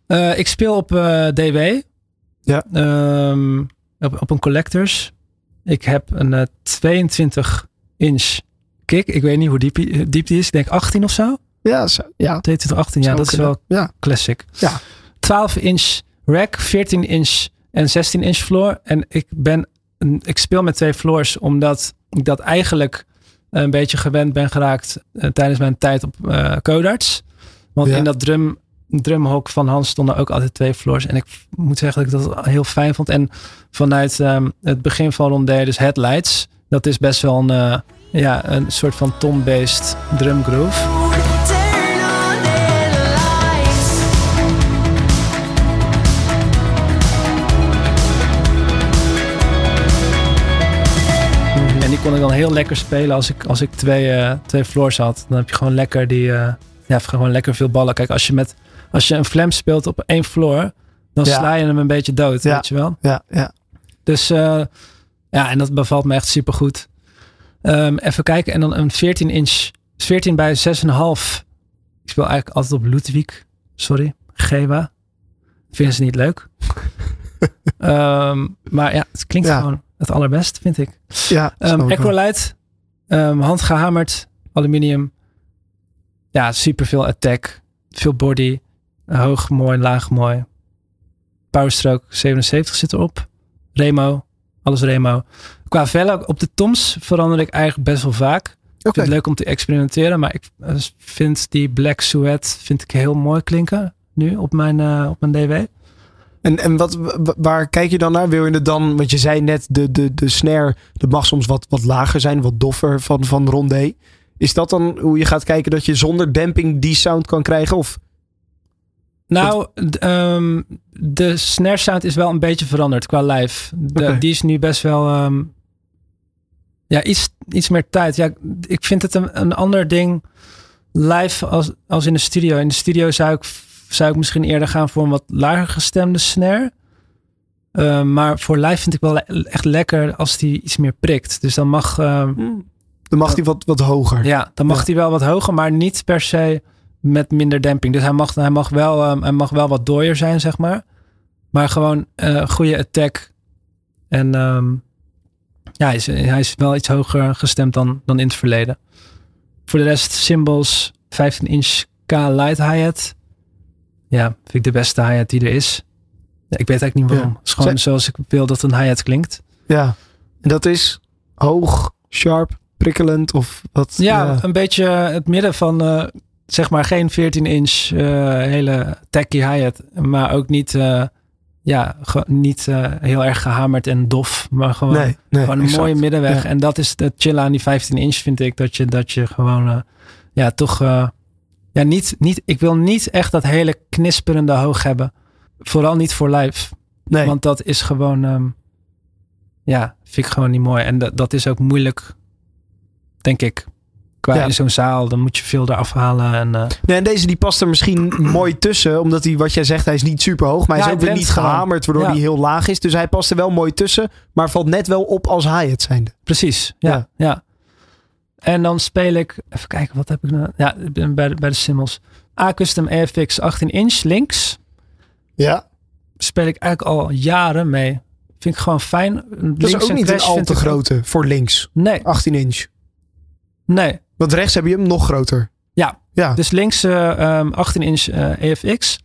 Uh, ik speel op uh, D W. Ja. Um, op, op een Collectors. Ik heb een uh, tweeëntwintig inch kick. Ik weet niet hoe diep, diep die is. Ik denk achttien of zo. Ja, zo, ja. tweeëntwintig achttien, ja, dat is wel ja. classic. Ja. twaalf inch rack, veertien inch en zestien inch floor. En ik, ben, ik speel met twee floors, omdat ik dat eigenlijk een beetje gewend ben geraakt uh, tijdens mijn tijd op uh, Codarts. Want ja. in dat drum, drumhok van Hans stonden ook altijd twee floors. En ik moet zeggen dat ik dat heel fijn vond. En vanuit um, het begin van Rondé, dus Headlights, dat is best wel een... Uh, Ja, een soort van tom-based drumgroove. En die kon ik dan heel lekker spelen als ik, als ik twee, uh, twee floors had. Dan heb je gewoon lekker die, uh, ja, gewoon lekker veel ballen. Kijk, als je, met, als je een flam speelt op één floor, dan ja. sla je hem een beetje dood, ja. weet je wel. Ja, ja. Dus uh, ja, en dat bevalt me echt supergoed. Um, even kijken, en dan een veertien inch, veertien bij zes komma vijf. Ik speel eigenlijk altijd op Ludwig. Sorry, Gewa. Vinden ze niet leuk. um, maar ja, het klinkt ja. gewoon het allerbest, vind ik. Ja, um, Acrolite, um, handgehamerd, aluminium. Ja, super veel attack. Veel body. Hoog mooi, laag mooi. Powerstroke zevenenzeventig zit erop. Remo, alles Remo. Qua vellen op de toms verander ik eigenlijk best wel vaak. Okay. Ik vind het leuk om te experimenteren. Maar ik vind die Black Suede vind ik heel mooi klinken. Nu op mijn, uh, op mijn D W. En, en wat, waar kijk je dan naar? Wil je het dan, want je zei net de, de, de snare. Dat mag soms wat, wat lager zijn. Wat doffer van, van Rondé. Is dat dan hoe je gaat kijken dat je zonder demping die sound kan krijgen? Of... Nou, d- um, de snare sound is wel een beetje veranderd qua live. De, okay. Die is nu best wel... Um, ja, iets, iets meer tijd. Ja, ik vind het een, een ander ding live als, als in de studio. In de studio zou ik, zou ik misschien eerder gaan voor een wat lager gestemde snare. Uh, maar voor live vind ik wel le- echt lekker als die iets meer prikt. Dus dan mag... Um, mm. Dan mag hij wat, wat hoger. Ja, dan mag hij ja. wel wat hoger, maar niet per se met minder demping. Dus hij mag, hij mag, wel, um, hij mag wel wat dooier zijn, zeg maar. Maar gewoon uh, goede attack. En um, ja, hij is, hij is wel iets hoger gestemd dan, dan in het verleden. Voor de rest, Simmels, vijftien inch K-Light hi-hat. Ja, vind ik de beste hi-hat die er is. Ja, ik weet eigenlijk niet waarom. Ja. Het is gewoon Z- zoals ik wil dat een hi-hat klinkt. Ja, en dat is hoog, sharp, prikkelend of wat? Ja, uh, een beetje het midden van uh, zeg maar geen veertien inch uh, hele tacky hi-hat, maar ook niet, uh, ja, ge- niet uh, heel erg gehamerd en dof, maar gewoon, nee, nee, gewoon een exact. mooie middenweg. Ja. En dat is het chill aan die vijftien inch, vind ik, dat je, dat je gewoon, uh, ja, toch, uh, ja, niet, niet, ik wil niet echt dat hele knisperende hoog hebben, vooral niet voor live, nee. want dat is gewoon, um, ja, vind ik gewoon niet mooi. En dat, dat is ook moeilijk. Denk ik. Qua ja. in zo'n zaal, dan moet je veel eraf halen. En, uh... nee, en deze die past er misschien mooi tussen. Omdat hij, wat jij zegt, hij is niet super hoog. Maar hij ja, is ook weer niet gehamerd, waardoor ja. hij heel laag is. Dus hij past er wel mooi tussen. Maar valt net wel op als hi-hat zijnde. Precies, ja. ja. ja. En dan speel ik... Even kijken, wat heb ik nou? Ja, bij de, bij de Simmels. A-Custom E F X achttien inch, links. Ja. Speel ik eigenlijk al jaren mee. Vind ik gewoon fijn. Links dat is ook en niet een al te grote ook... voor links. Nee. achttien inch. Nee. Want rechts heb je hem nog groter. Ja. ja. Dus links uh, um, achttien inch uh, E F X.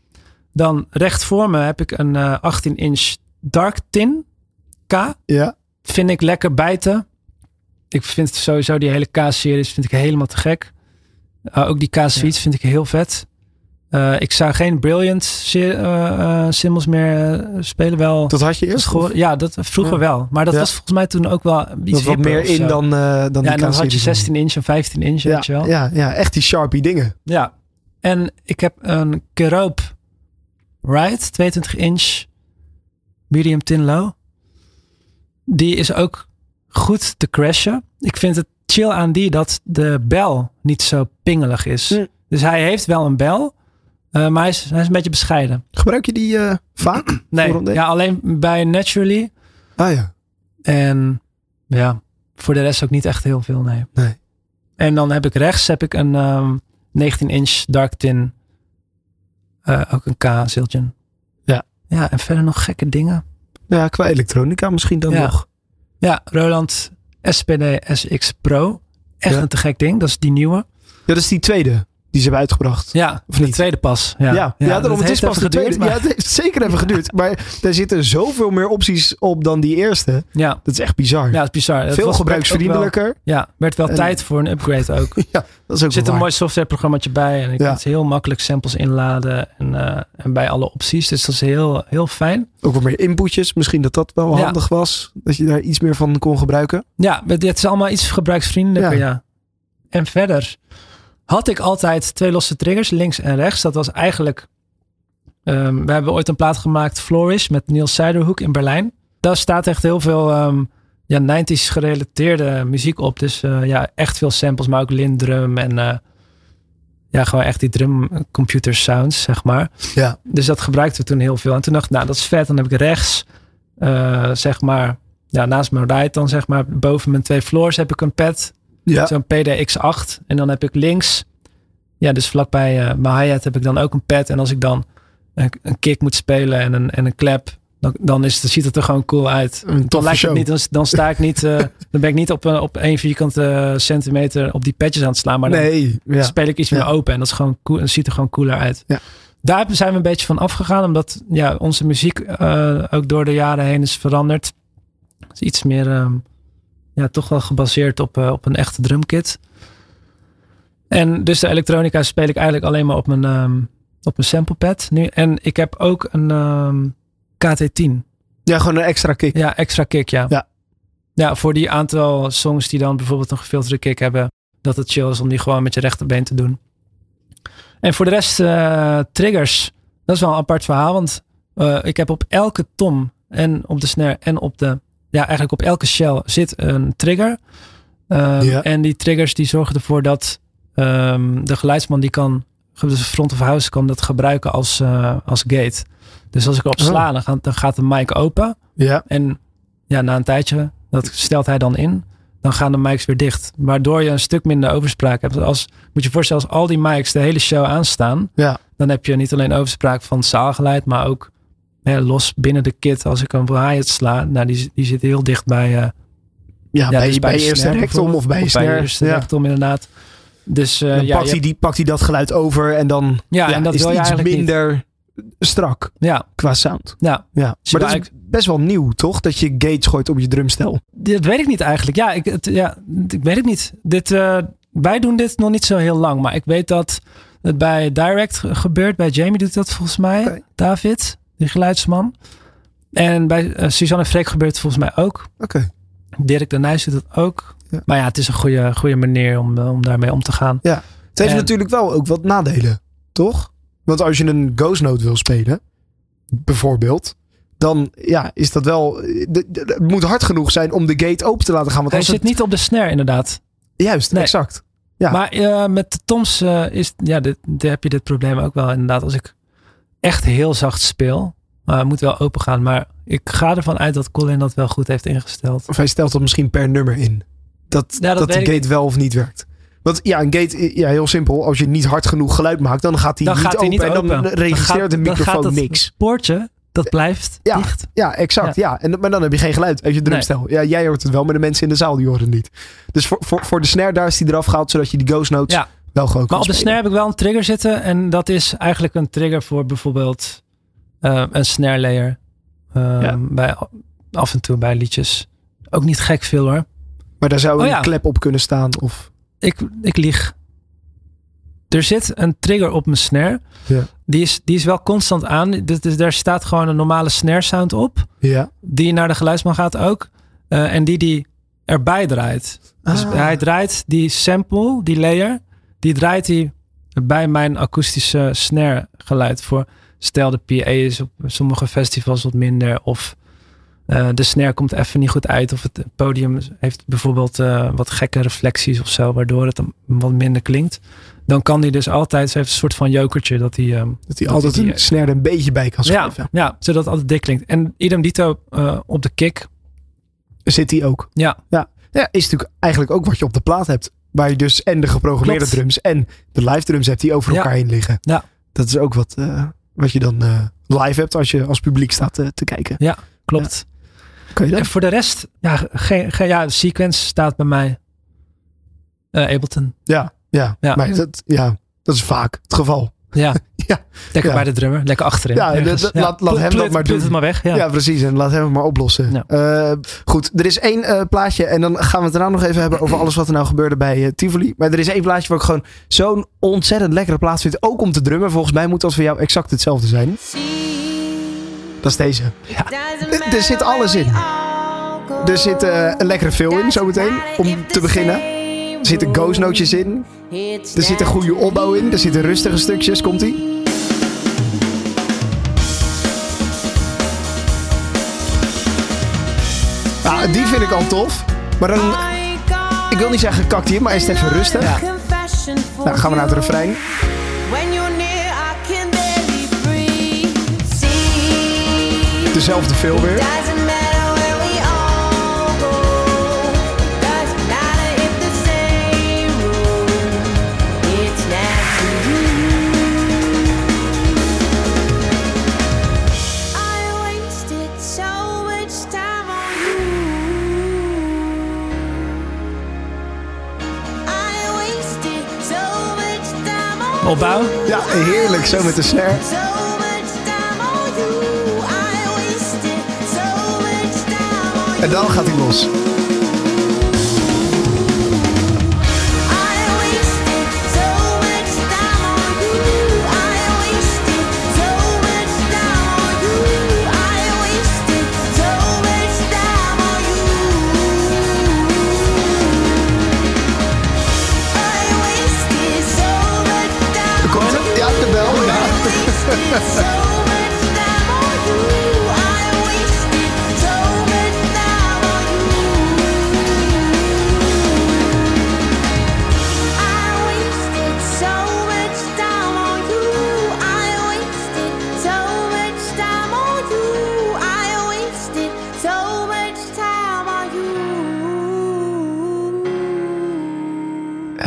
Dan recht voor me heb ik een uh, achttien inch Dark Tin K. Ja. Vind ik lekker bijten. Ik vind sowieso die hele K-series vind ik helemaal te gek. Uh, ook die K-suite ja. vind ik heel vet. Uh, ik zou geen Brilliant se- uh, uh, Simmels meer uh, spelen. Wel. Dat had je eerst? Geho- ja, dat vroeger ja. wel. Maar dat ja. was volgens mij toen ook wel iets wat meer in dan, uh, dan ja, die Ja, dan had je zestien inch en vijftien inch, ja, weet je wel. Ja, ja, echt die Sharpie dingen. Ja, en ik heb een Keroop Ride, tweeëntwintig inch, medium tin low. Die is ook goed te crashen. Ik vind het chill aan die dat de bel niet zo pingelig is. Mm. Dus hij heeft wel een bel... Uh, maar hij is, hij is een beetje bescheiden. Gebruik je die uh, vaak? Nee, ja, alleen bij Naturally. Ah ja. En ja, voor de rest ook niet echt heel veel, nee. nee. En dan heb ik rechts heb ik een um, negentien inch Dark Tin. Uh, ook een K-zieltje. Ja. Ja, en verder nog gekke dingen. Ja, qua elektronica misschien dan ja. nog. Ja, Roland S P D S X Pro. Echt ja. een te gek ding, dat is die nieuwe. Ja, dat is die tweede. die ze hebben uitgebracht. Ja, of de niet? Tweede pas. Ja, ja, ja, ja daarom, het is pas de tweede. Maar... Ja, het heeft zeker even geduurd. Maar daar zitten zoveel meer opties op dan die eerste. Ja. Dat is echt bizar. Ja, dat is bizar. Veel dat gebruiksvriendelijker. Wel, ja, werd wel en... tijd voor een upgrade ook. Ja, dat is ook Er zit waar. een mooi softwareprogrammaatje bij. En je ja. kunt heel makkelijk samples inladen. En, uh, en bij alle opties. Dus dat is heel, heel fijn. Ook wat meer inputjes. Misschien dat dat wel ja. handig was. Dat je daar iets meer van kon gebruiken. Ja, het is allemaal iets gebruiksvriendelijker. Ja. ja. En verder... had ik altijd twee losse triggers, links en rechts. Dat was eigenlijk... Um, we hebben ooit een plaat gemaakt, Flourish, met Niels Zijderhoek in Berlijn. Daar staat echt heel veel um, ja, negentiger jaren gerelateerde muziek op. Dus uh, ja, echt veel samples, maar ook lintdrum en uh, ja, gewoon echt die drumcomputer sounds, zeg maar. Ja. Dus dat gebruikten we toen heel veel. En toen dacht ik, nou, dat is vet. Dan heb ik rechts, uh, zeg maar, ja, naast mijn right dan, zeg maar, boven mijn twee floors heb ik een pad... Ja. Zo'n P D X acht. En dan heb ik links. Ja, dus vlakbij uh, mijn hi-hat heb ik dan ook een pad. En als ik dan een, een kick moet spelen en een, en een clap. Dan, dan is het, ziet het er gewoon cool uit. Een dan lijkt het niet. Dan, dan sta ik niet. Uh, dan ben ik niet op, op één vierkante centimeter op die padjes aan het slaan. Maar dan nee, ja. speel ik iets ja. meer open. En dat is gewoon cool, en ziet er gewoon cooler uit. Ja. Daar zijn we een beetje van afgegaan. Omdat ja, onze muziek uh, ook door de jaren heen is veranderd. Het is iets meer... Um, Ja, toch wel gebaseerd op, uh, op een echte drumkit. En dus de elektronica speel ik eigenlijk alleen maar op mijn, um, op mijn samplepad nu. En ik heb ook een um, K T tien. Ja, gewoon een extra kick. Ja, extra kick, ja. ja. Ja, voor die aantal songs die dan bijvoorbeeld een gefilterde kick hebben. Dat het chill is om die gewoon met je rechterbeen te doen. En voor de rest uh, triggers. Dat is wel een apart verhaal. Want uh, ik heb op elke tom en op de snare en op de... Ja, eigenlijk op elke shell zit een trigger. Um, ja. En die triggers die zorgen ervoor dat um, de geluidsman die kan, dus front of house kan dat gebruiken als, uh, als gate. Dus als ik erop sla, oh. dan, gaat, dan gaat de mic open. Ja. En ja, na een tijdje, dat stelt hij dan in, dan gaan de mics weer dicht. Waardoor je een stuk minder overspraak hebt. Als, moet je voorstellen, als al die mics de hele show aanstaan, ja. dan heb je niet alleen overspraak van zaalgeluid, maar ook... He, los binnen de kit, als ik een hi-hat sla, nou, die, die zit heel dicht bij... Uh, ja, ja, bij, dus bij, bij eerste rectum of bij je snare. Bij eerste ja. rectum, inderdaad. Dus, uh, dan ja, pakt, hij die, pakt hij dat geluid over en dan ja, ja, en dat is het iets minder niet. strak ja. qua sound. Ja. Ja. Dus maar dat is best wel nieuw, toch? Dat je gates gooit op je drumstel. Dat weet ik niet eigenlijk. Ja, ik, het, ja, ik weet het niet. Dit, uh, wij doen dit nog niet zo heel lang, maar ik weet dat het bij Direct gebeurt. Bij Jamie doet dat volgens mij, okay. David... Die geluidsman. En bij uh, Suzanne Freek gebeurt het volgens mij ook. Okay. Dirk de Nijs doet dat ook. Ja. Maar ja, het is een goede, goede manier om, om daarmee om te gaan. Ja. Het heeft en... natuurlijk wel ook wat nadelen, toch? Want als je een ghost note wil spelen, bijvoorbeeld, dan ja, is dat wel... Het moet hard genoeg zijn om de gate open te laten gaan. Want hij zit het... niet op de snare, inderdaad. Juist, nee. exact. Ja. Maar uh, met de toms uh, is, ja, dit, daar heb je dit probleem ook wel, inderdaad. Als ik... echt heel zacht speel. Maar het moet wel open gaan. Maar ik ga ervan uit dat Colin dat wel goed heeft ingesteld. Of hij stelt dat misschien per nummer in. Dat, ja, dat, dat de gate wel of niet werkt. Want ja, een gate, ja, heel simpel. Als je niet hard genoeg geluid maakt, dan gaat hij, dan niet, gaat hij open, niet open. En dan registreert dan gaat, de microfoon dan gaat niks. Het poortje, dat blijft ja, dicht. Ja, exact. Ja. Ja. En, maar dan heb je geen geluid uit je drumstel. Nee. Ja, jij hoort het wel, maar de mensen in de zaal die horen het niet. Dus voor, voor, voor de snare, daar is die eraf gehaald, zodat je die ghost notes... Ja. Wel maar op spelen. De snare heb ik wel een trigger zitten. En dat is eigenlijk een trigger voor bijvoorbeeld uh, een snare layer. Um, ja. bij, af en toe bij liedjes. Ook niet gek veel hoor. Maar daar zou oh, een ja. klep op kunnen staan? Of? Ik, ik lieg. Er zit een trigger op mijn snare. Ja. Die, is, die is wel constant aan. Dus, dus daar staat gewoon een normale snare sound op. Ja. Die naar de geluidsman gaat ook. Uh, en die die erbij draait. Dus ah. hij draait die sample, die layer... Die draait hij bij mijn akoestische snare geluid voor. Stel de P A is op sommige festivals wat minder. Of uh, de snare komt even niet goed uit. Of het podium heeft bijvoorbeeld uh, wat gekke reflecties of zo. Waardoor het wat minder klinkt. Dan kan hij dus altijd heeft een soort van jokertje. Dat hij, um, dat hij dat altijd die, een snare er een beetje bij kan schuiven. Ja, ja, zodat het altijd dik klinkt. En idem dito uh, op de kick. Zit hij ook. Ja. Ja. Ja, is natuurlijk eigenlijk ook wat je op de plaat hebt. Waar je dus en de geprogrammeerde Klopt. drums en de live drums hebt die over ja. elkaar heen liggen. Ja. Dat is ook wat, uh, wat je dan uh, live hebt als je als publiek staat uh, te kijken. Ja, klopt. Ja. Kan je dat? En voor de rest, ja, geen, geen, ja, de sequence staat bij mij. Uh, Ableton. Ja, ja. ja. Maar dat, ja, Dat is vaak het geval. Ja, ja. Lekker ja. bij de drummer. Lekker achterin. Ja, de, de, ja. Laat, laat hem plut, dat maar doen. Het maar weg. Ja. ja, precies. En laat hem het maar oplossen. Ja. Uh, goed, er is één uh, plaatje. En dan gaan we het daarna nog even hebben over alles wat er nou gebeurde bij uh, Tivoli. Maar er is één plaatje waar ik gewoon zo'n ontzettend lekkere plaats vind. Ook om te drummen. Volgens mij moet dat voor jou exact hetzelfde zijn. Dat is deze. Ja. Er, er zit alles in. Er zit uh, een lekkere fill in zometeen. Om te beginnen. Er zitten ghost nootjes in. Er zit een goede opbouw in. Er zitten rustige stukjes. Komt-ie. Nou, die vind ik al tof. Maar dan... Ik wil niet zeggen kakt hier, maar hij is even rustig. Ja. Nou, gaan we naar het refrein. Dezelfde veel weer. Opbouw? Ja, heerlijk. Zo met de snare. En dan gaat hij los.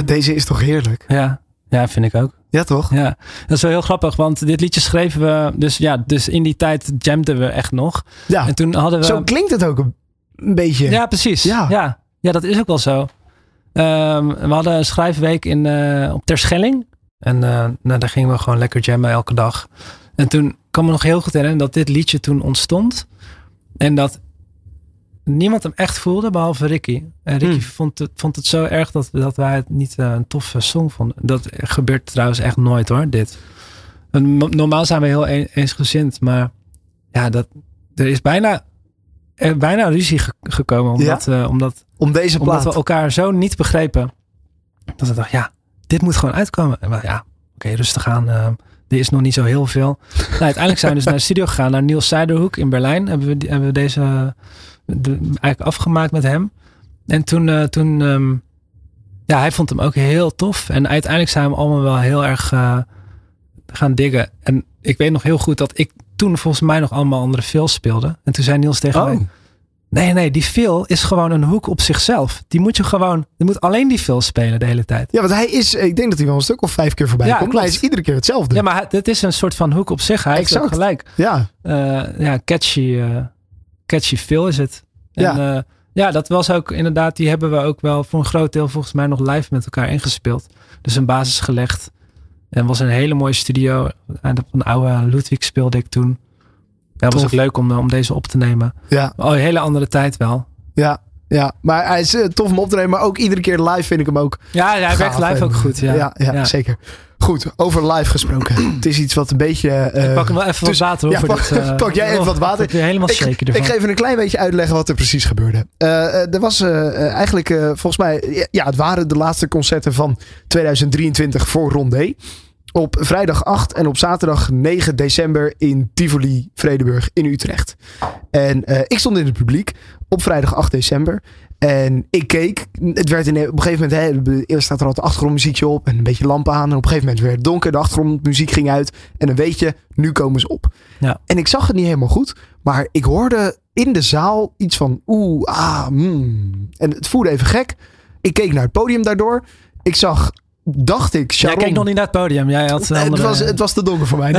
Deze is toch heerlijk? Ja, ja, vind ik ook. Ja, toch? Ja, dat is wel heel grappig, want dit liedje schreven we... Dus ja, dus in die tijd jamden we echt nog. Ja, en toen hadden we... zo klinkt het ook een, een beetje. Ja, precies. Ja. Ja. Ja, dat is ook wel zo. Um, we hadden een schrijfweek in, uh, op Terschelling. En uh, nou, daar gingen we gewoon lekker jammen elke dag. En toen kwam me nog heel goed herinneren dat dit liedje toen ontstond. En dat... niemand hem echt voelde, behalve Ricky. En Ricky hmm. vond, het, vond het zo erg dat, dat wij het niet uh, een toffe song vonden. Dat gebeurt trouwens echt nooit hoor, dit. En normaal zijn we heel een, eensgezind, maar ja, dat, er is bijna, er bijna ruzie ge, gekomen. Omdat, ja? uh, omdat, Om deze plaat. Omdat we elkaar zo niet begrepen. Dat we dachten, ja, dit moet gewoon uitkomen. En we, ja, oké, okay, rustig aan. Uh, er is nog niet zo heel veel. Nou, uiteindelijk zijn we dus naar de studio gegaan, naar Niels Zijderhoek in Berlijn. Hebben we, hebben we deze... Uh, De, eigenlijk afgemaakt met hem. En toen, uh, toen um, ja, hij vond hem ook heel tof. En uiteindelijk zijn we allemaal wel heel erg uh, gaan diggen. En ik weet nog heel goed dat ik toen volgens mij nog allemaal andere fills speelde. En toen zei Niels tegen oh. mij, nee, nee, die fill is gewoon een hoek op zichzelf. Die moet je gewoon, je moet alleen die fill spelen de hele tijd. Ja, want hij is, ik denk dat hij wel een stuk of vijf keer voorbij ja, komt. Hij is iedere keer hetzelfde. Ja, maar het is een soort van hoek op zich. Hij exact. Heeft ook gelijk. Ja, uh, ja catchy... Uh, catchy feel is het. En, ja. Uh, ja, dat was ook inderdaad, die hebben we ook wel voor een groot deel volgens mij nog live met elkaar ingespeeld. Dus een basis gelegd. En was een hele mooie studio. Aan een oude Ludwig speelde ik toen. Ja, was ook leuk om, om deze op te nemen. Ja. Oh, een hele andere tijd wel. Ja, ja, maar hij is uh, tof om op te nemen, maar ook iedere keer live vind ik hem ook. Ja, ja, hij werkt live en, ook goed. Ja, ja, ja, ja. Zeker. Goed, over live gesproken. Het is iets wat een beetje... Uh, ik pak hem wel even tuss- wat water. Hoor, ja, pak, dit, uh, pak jij even oh, wat water. Ik ben helemaal zeker ervan. Ik ga even een klein beetje uitleggen wat er precies gebeurde. Uh, er was uh, eigenlijk uh, volgens mij... Ja, het waren de laatste concerten van tweeduizend drieëntwintig voor Rondé. Op vrijdag acht en op zaterdag negen december in Tivoli Vredenburg in Utrecht. En uh, ik stond in het publiek op vrijdag acht december... En ik keek, het werd in, op een gegeven moment, hè, eerst staat er altijd achtergrondmuziekje op en een beetje lampen aan. En op een gegeven moment werd het donker, de achtergrondmuziek ging uit. En dan weet je, nu komen ze op. Ja. En ik zag het niet helemaal goed, maar ik hoorde in de zaal iets van oeh, ah, mm. En het voelde even gek. Ik keek naar het podium daardoor. Ik zag, dacht ik, Sharon... Jij keek nog niet naar het podium, jij had andere... het, was, het was te donker voor mij.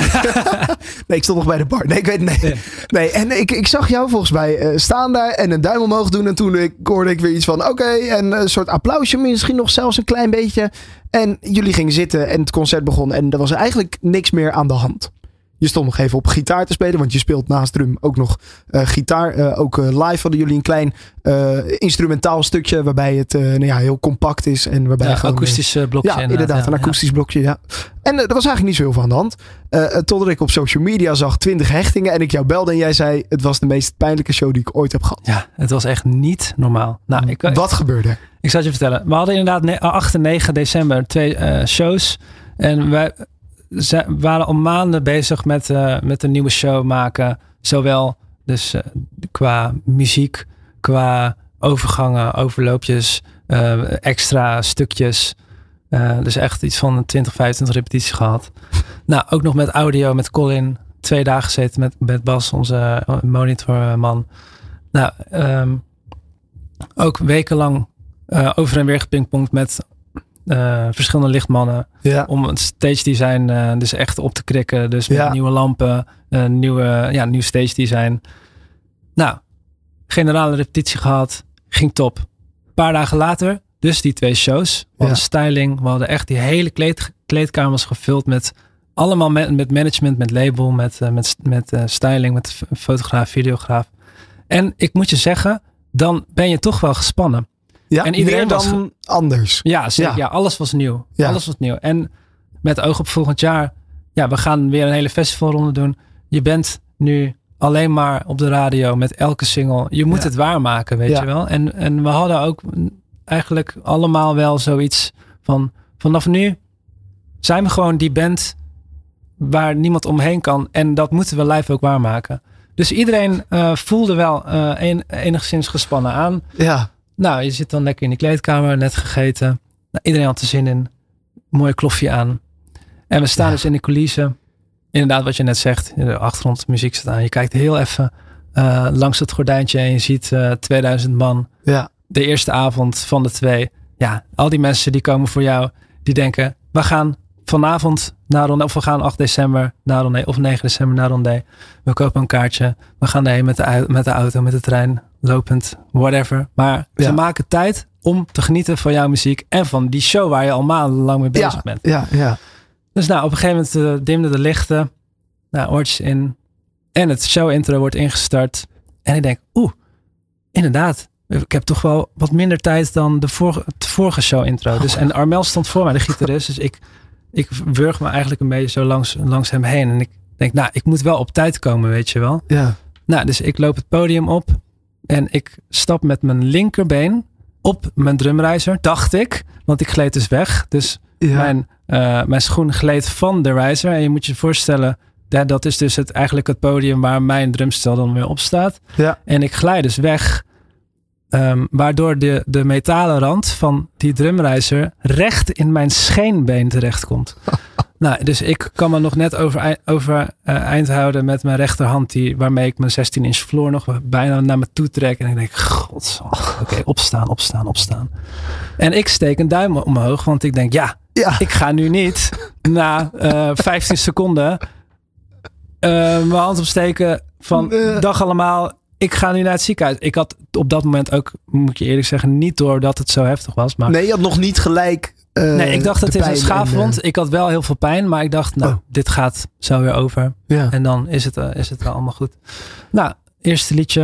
Nee, ik stond nog bij de bar. Nee, ik weet het nee. nee. En ik, ik zag jou volgens mij uh, staan daar en een duim omhoog doen. En toen ik, hoorde ik weer iets van oké. Okay, en een soort applausje misschien nog zelfs een klein beetje. En jullie gingen zitten en het concert begon en er was eigenlijk niks meer aan de hand. Je stond nog even op gitaar te spelen, want je speelt naast drum ook nog uh, gitaar. Uh, ook uh, live hadden jullie een klein uh, instrumentaal stukje waarbij het uh, nou ja, heel compact is. En waarbij ja, gewoon, akoestisch uh, blokje. Ja, inderdaad, ja, een akoestisch ja. blokje. Ja. En uh, er was eigenlijk niet zo heel veel aan de hand. Uh, totdat ik op social media zag twintig hechtingen en ik jou belde en jij zei, het was de meest pijnlijke show die ik ooit heb gehad. Ja, het was echt niet normaal. Nou, ik, Wat ik, gebeurde? Ik zal je vertellen. We hadden inderdaad acht en negen december twee uh, shows en wij... Ze waren al maanden bezig met, uh, met een nieuwe show maken. Zowel dus uh, qua muziek, qua overgangen, overloopjes, uh, extra stukjes. Uh, dus echt iets van twintig, vijfentwintig repetities gehad. Nou, ook nog met audio, met Colin. Twee dagen gezeten met, met Bas, onze monitorman. Nou, um, ook wekenlang uh, over en weer gepingpongd met... Uh, verschillende lichtmannen ja. om het stage design uh, dus echt op te krikken. Dus met ja. nieuwe lampen, uh, nieuwe, ja, nieuw stage design. Nou, generale repetitie gehad, ging top. Een paar dagen later, dus die twee shows. We hadden ja. styling, we hadden echt die hele kleed, kleedkamers gevuld met allemaal met, met management, met label, met, uh, met, met uh, styling, met fotograaf, videograaf. En ik moet je zeggen, dan ben je toch wel gespannen. Ja, en iedereen was dan ge- anders. Ja, zeker, ja. ja, alles was nieuw. Ja. Alles was nieuw. En met oog op volgend jaar, ja, we gaan weer een hele festivalronde doen. Je bent nu alleen maar op de radio met elke single. Je moet ja. het waarmaken, weet ja. je wel. En, en we hadden ook eigenlijk allemaal wel zoiets van, vanaf nu zijn we gewoon die band waar niemand omheen kan. En dat moeten we live ook waarmaken. Dus iedereen uh, voelde wel uh, een, enigszins gespannen aan. Ja. Nou, je zit dan lekker in die kleedkamer, net gegeten. Nou, iedereen had er zin in. Mooi klofje aan. En we staan ja. dus in de coulissen. Inderdaad, wat je net zegt. In de achtergrond muziek staat aan. Je kijkt heel even uh, langs het gordijntje en je ziet uh, tweeduizend man. Ja. De eerste avond van de twee. Ja, al die mensen die komen voor jou. Die denken, we gaan vanavond naar Rondé. Of we gaan acht december naar Rondé. Of negen december naar Rondé. We kopen een kaartje. We gaan daarheen met de, met de auto, met de trein. Lopend, whatever. Maar ja. ze maken tijd om te genieten van jouw muziek. En van die show waar je al maandenlang mee bezig ja, bent. Ja, ja. Dus nou, op een gegeven moment uh, dimden de lichten. Nou, oortjes in. En het show intro wordt ingestart. En ik denk, oeh, inderdaad. Ik heb toch wel wat minder tijd dan de vorige, het vorige show intro. Dus, en Armel stond voor mij, de gitarist. Dus ik, ik wurg me eigenlijk een beetje zo langs, langs hem heen. En ik denk, nou, ik moet wel op tijd komen, weet je wel. Ja. Nou, dus ik loop het podium op. En ik stap met mijn linkerbeen op mijn drumrijzer, dacht ik. Want ik gleed dus weg. Dus ja. mijn, uh, mijn schoen gleed van de rijzer. En je moet je voorstellen, dat, dat is dus het, eigenlijk het podium waar mijn drumstel dan weer op staat. Ja. En ik glij dus weg. Um, waardoor de, de metalen rand van die drumrijzer recht in mijn scheenbeen terechtkomt. Nou, dus ik kan me nog net over, over uh, eind houden met mijn rechterhand. Die, waarmee ik mijn zestien inch floor nog bijna naar me toe trek. En ik denk, god, oké, okay, opstaan, opstaan, opstaan. En ik steek een duim omhoog. Want ik denk, ja, ja. ik ga nu niet na uh, vijftien seconden uh, mijn hand opsteken van uh. dag allemaal. Ik ga nu naar het ziekenhuis. Ik had op dat moment ook, moet je eerlijk zeggen, niet door dat het zo heftig was. Maar nee, je had nog niet gelijk... Uh, nee, ik dacht het is een schaafwond. Uh, ik had wel heel veel pijn, maar ik dacht, nou, oh. dit gaat zo weer over. Ja. En dan is het, uh, is het wel allemaal goed. Nou, eerste liedje.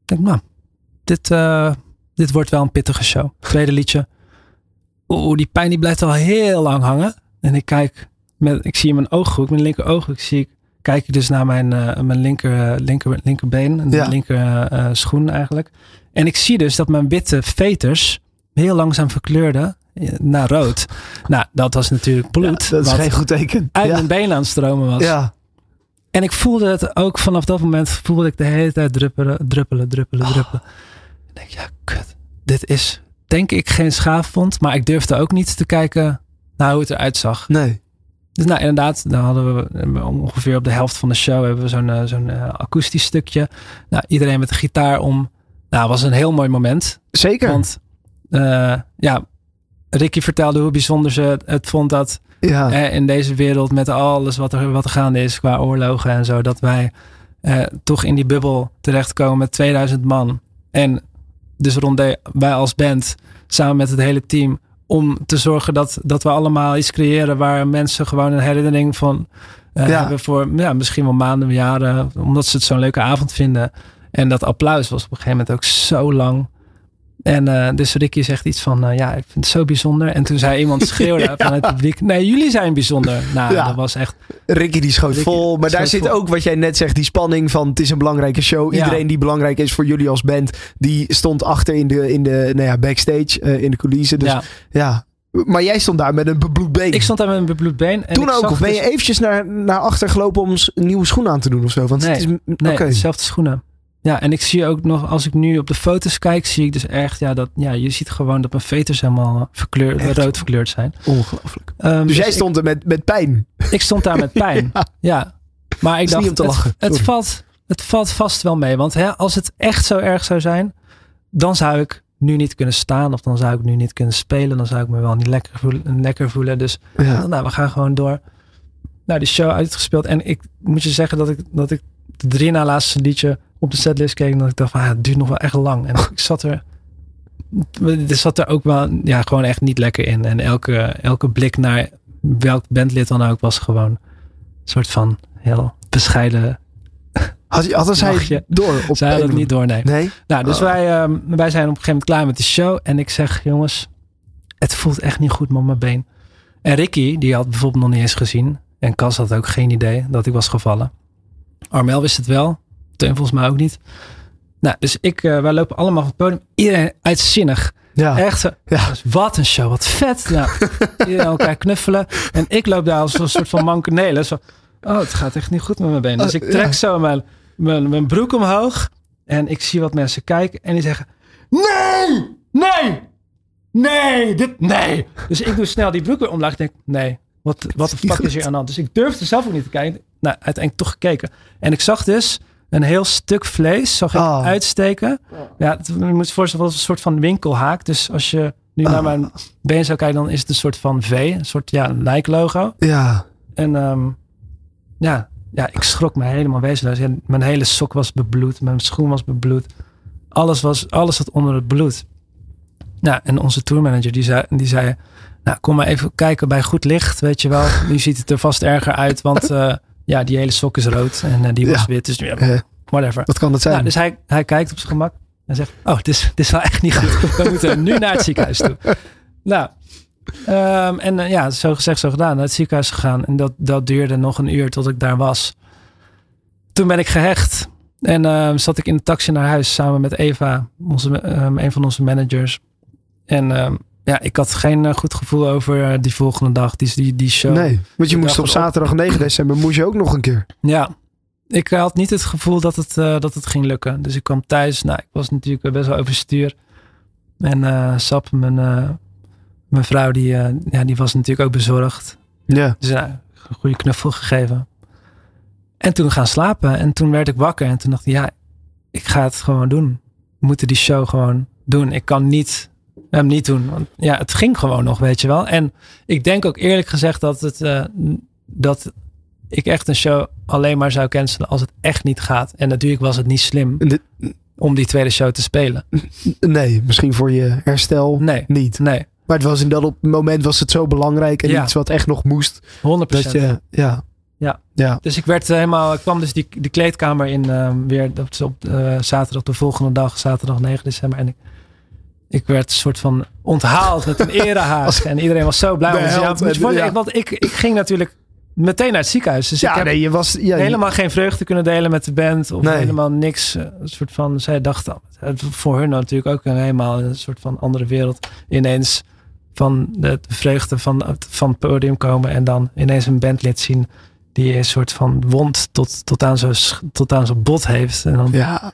Ik denk, nou, dit, uh, dit wordt wel een pittige show. Tweede liedje. Oeh, die pijn die blijft al heel lang hangen. En ik kijk, met, ik zie in mijn ooghoek, mijn linker ooghoek, zie ik, kijk ik dus naar mijn, uh, mijn linker, linker, linkerbeen en ja. linker uh, schoen eigenlijk. En ik zie dus dat mijn witte veters heel langzaam verkleurden naar rood. Nou, dat was natuurlijk bloed. Ja, dat is geen goed teken. Uit ja. mijn been aan het stromen was. Ja. En ik voelde het ook vanaf dat moment. Voelde ik de hele tijd druppelen, druppelen, druppelen, oh. druppelen. Ik denk, ja, kut. Dit is, denk ik, geen schaafwond. Maar ik durfde ook niet te kijken naar hoe het eruit zag. Nee. Dus nou, inderdaad. Dan hadden we ongeveer op de helft van de show hebben we zo'n, uh, zo'n uh, akoestisch stukje. Nou, iedereen met de gitaar om. Nou, was een heel mooi moment. Zeker. Want, uh, ja... Ricky vertelde hoe bijzonder ze het vond dat ja. eh, in deze wereld met alles wat er, wat er gaande is qua oorlogen en zo. Dat wij eh, toch in die bubbel terechtkomen met tweeduizend man. En dus Rondé, wij als band samen met het hele team om te zorgen dat, dat we allemaal iets creëren waar mensen gewoon een herinnering van uh, ja. hebben voor ja, misschien wel maanden, jaren, omdat ze het zo'n leuke avond vinden. En dat applaus was op een gegeven moment ook zo lang. En uh, dus Ricky zegt iets van, uh, ja, ik vind het zo bijzonder. En toen zei iemand schreeuwde ja. vanuit het publiek, nee, jullie zijn bijzonder. Nou, ja. dat was echt... Ricky die schoot Ricky, vol. Maar schoot daar zit vol. Ook wat jij net zegt, die spanning van het is een belangrijke show. Ja. Iedereen die belangrijk is voor jullie als band, die stond achter in de, in de nou ja, backstage, uh, in de coulissen. Dus ja... ja. Maar jij stond daar met een bebloed been. Ik stond daar met een bebloed been. En toen ik ook? Of ben je dus... eventjes naar, naar achter gelopen om nieuwe schoenen aan te doen of zo? Want nee, het is, nee okay. dezelfde schoenen. Ja, en ik zie ook nog, als ik nu op de foto's kijk, zie ik dus echt, ja, dat, ja je ziet gewoon dat mijn veters helemaal verkleur, rood verkleurd zijn. Ongelooflijk. Um, dus, dus jij stond ik, er met, met pijn? Ik stond daar met pijn, ja. ja. Maar ik dacht, het, het, valt, het valt vast wel mee. Want hè, als het echt zo erg zou zijn, dan zou ik nu niet kunnen staan. Of dan zou ik nu niet kunnen spelen. Dan zou ik me wel niet lekker voelen. Lekker voelen. Dus ja. nou, we gaan gewoon door. Nou, de show uitgespeeld. En ik moet je zeggen dat ik, dat ik de drie na laatste liedje op de setlist keek en dat ik dacht van, ah, het duurt nog wel echt lang. En ik zat er, er zat er ook wel, ja, gewoon echt niet lekker in. En elke, elke blik naar welk bandlid dan ook was gewoon een soort van heel bescheiden. Had, hadden zij het door? Op zij hadden het niet door, nee. nee? Nou, dus oh. wij, um, wij zijn op een gegeven moment klaar met de show en ik zeg, jongens, het voelt echt niet goed met mijn been. En Ricky, die had bijvoorbeeld nog niet eens gezien en Cas had ook geen idee dat ik was gevallen. Armel wist het wel. Ten volgens mij ook niet. Nou, dus ik, uh, wij lopen allemaal van het podium. Iedereen uitzinnig. Ja. Echt. Ja. Dus wat een show. Wat vet. Nou, iedereen elkaar knuffelen. En ik loop daar als een soort van mankenelen. Zo, oh, het gaat echt niet goed met mijn benen. Dus ik trek ja. zo mijn, mijn, mijn broek omhoog. En ik zie wat mensen kijken. En die zeggen, nee, nee, nee, dit, nee. Dus ik doe snel die broek weer omlaag. Ik denk, nee, wat, wat de fuck is hier aan de hand? Dus ik durfde zelf ook niet te kijken. Nou, uiteindelijk toch gekeken. En ik zag dus een heel stuk vlees, zag ik oh. uitsteken. Ja, het, je moet je voorstellen, dat is een soort van winkelhaak. Dus als je nu oh. naar mijn been zou kijken, dan is het een soort van V. Een soort, ja, lijklogo. Ja. En um, ja, ja, ik schrok me helemaal wezenloos. Ja, mijn hele sok was bebloed. Mijn schoen was bebloed. Alles, was, alles zat onder het bloed. Nou, en onze tourmanager, die zei... Die zei nou, kom maar even kijken bij goed licht, weet je wel. Nu ziet het er vast erger uit, want... Uh, ja, die hele sok is rood en uh, die was ja. wit. Dus yeah, whatever. Wat kan dat zijn? Nou, dus hij, hij kijkt op zijn gemak en zegt, oh, dit is, dit is wel echt niet goed. We moeten nu naar het ziekenhuis toe. Nou, um, en uh, ja, zo gezegd, zo gedaan. Naar het ziekenhuis gegaan. En dat, dat duurde nog een uur tot ik daar was. Toen ben ik gehecht. En um, zat ik in de taxi naar huis samen met Eva, onze, um, een van onze managers. En... Um, ja, ik had geen uh, goed gevoel over die volgende dag, die, die, die show. Nee, want je moest op zaterdag negen december moest je ook nog een keer. Ja, ik had niet het gevoel dat het, uh, dat het ging lukken. Dus ik kwam thuis, nou, ik was natuurlijk best wel overstuur. En uh, Sap, mijn, uh, mijn vrouw, die, uh, ja, die was natuurlijk ook bezorgd. Ja. Dus nou, een goede knuffel gegeven. En toen gaan slapen en toen werd ik wakker en toen dacht ik, ja, ik ga het gewoon doen. We moeten die show gewoon doen. Ik kan niet... hem niet doen. Want ja, het ging gewoon nog, weet je wel. En ik denk ook eerlijk gezegd dat het uh, dat ik echt een show alleen maar zou cancelen als het echt niet gaat. En natuurlijk was het niet slim de, om die tweede show te spelen. Nee, misschien voor je herstel nee, niet. Nee. Maar het was in dat op moment was het zo belangrijk en ja. iets wat echt nog moest. honderd procent. Dat je, ja. Ja. ja. Dus ik werd helemaal, ik kwam dus die, die kleedkamer in uh, weer op uh, zaterdag de volgende dag, zaterdag negen december en ik Ik werd een soort van onthaald met een erehaag. En iedereen was zo blij. Want, held, ja, want, ja. want ik, ik ging natuurlijk meteen naar het ziekenhuis. Dus ja, ik heb nee, je was, ja, helemaal je... geen vreugde kunnen delen met de band. Of nee. helemaal niks. Een soort van, zij dachten, voor hun natuurlijk ook helemaal een soort van andere wereld. Ineens van de vreugde van, van het podium komen. En dan ineens een bandlid zien die een soort van wond tot, tot aan zijn tot aan zijn bot heeft. En dan... Ja.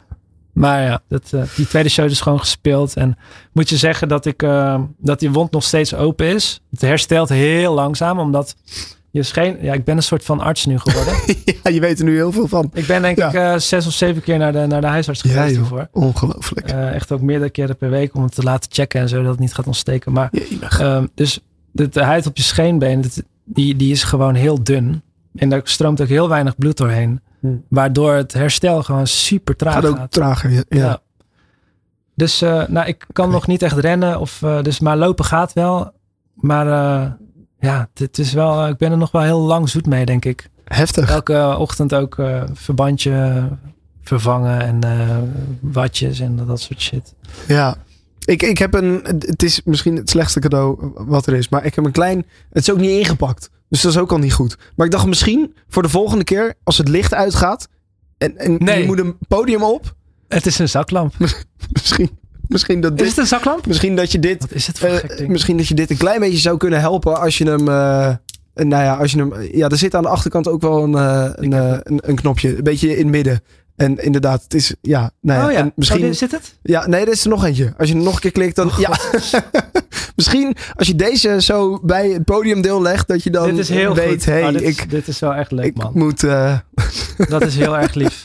Maar ja, dat, uh, die tweede show is gewoon gespeeld. En moet je zeggen dat, ik, uh, dat die wond nog steeds open is. Het herstelt heel langzaam, omdat je scheen... Ja, ik ben een soort van arts nu geworden. Ja, je weet er nu heel veel van. Ik ben denk ja. ik uh, zes of zeven keer naar de, naar de huisarts geweest ja, hiervoor. Ongelooflijk. Uh, echt ook meerdere keren per week om het te laten checken en zo, dat het niet gaat ontsteken. Maar uh, dus de, de huid op je scheenbeen, dat, die, die is gewoon heel dun. En daar stroomt ook heel weinig bloed doorheen. Hmm. Waardoor het herstel gewoon super traag gaat. Ook gaat. trager, ja. ja. Dus uh, nou, ik kan nee. nog niet echt rennen. Of, uh, dus maar lopen gaat wel. Maar uh, ja, het is wel, ik ben er nog wel heel lang zoet mee, denk ik. Heftig. Elke ochtend ook uh, verbandje vervangen en uh, watjes en dat soort shit. Ja. Ik, ik heb een, het is misschien het slechtste cadeau wat er is, maar ik heb een klein, het is ook niet ingepakt. Dus dat is ook al niet goed. Maar ik dacht misschien voor de volgende keer, als het licht uitgaat en, en nee. je moet een podium op. Het is een zaklamp. misschien, misschien dat dit, is het een zaklamp? Misschien dat je dit, wat is het voor uh, gek ding? Misschien dat je dit een klein beetje zou kunnen helpen als je hem, uh, nou ja, als je hem, ja, er zit aan de achterkant ook wel een, uh, een, uh, een, een knopje, een beetje in het midden. En inderdaad, het is, ja, nou ja, oh ja. En misschien oh, zit het? Ja, nee, er is er nog eentje. Als je er nog een keer klikt, dan, oh, ja. Misschien als je deze zo bij het podiumdeel legt, dat je dan dit is heel weet, goed. Hey, oh, dit, ik, dit is wel echt leuk, ik man. Moet, uh... dat is heel erg lief.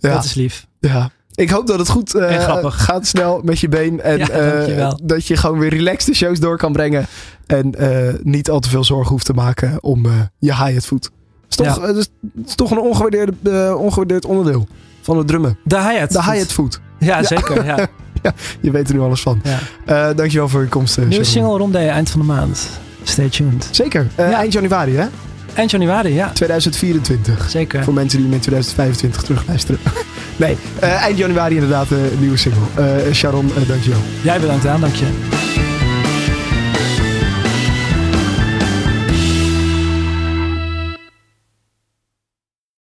Ja. Dat is lief. Ja. Ik hoop dat het goed uh, gaat snel met je been. En ja, uh, dat je gewoon weer relaxed de shows door kan brengen. En uh, niet al te veel zorgen hoeft te maken om uh, je hi-hat voet. Het is, ja. toch, het is toch een ongewaardeerd, uh, ongewaardeerd onderdeel van het drummen. De hi-hat. De hi-hat foot. Ja, ja, zeker. Ja. Ja, je weet er nu alles van. Ja. Uh, dankjewel voor je komst. Nieuwe single Rondé, eind van de maand. Stay tuned. Zeker. Uh, ja. Eind januari, hè? Eind januari, ja. tweeduizend vierentwintig. Zeker. Voor mensen die met tweeduizend vijfentwintig terugluisteren. Nee, uh, eind januari inderdaad een uh, nieuwe single. Uh, Sharon, uh, dankjewel. Jij bedankt, Daan. Dank je.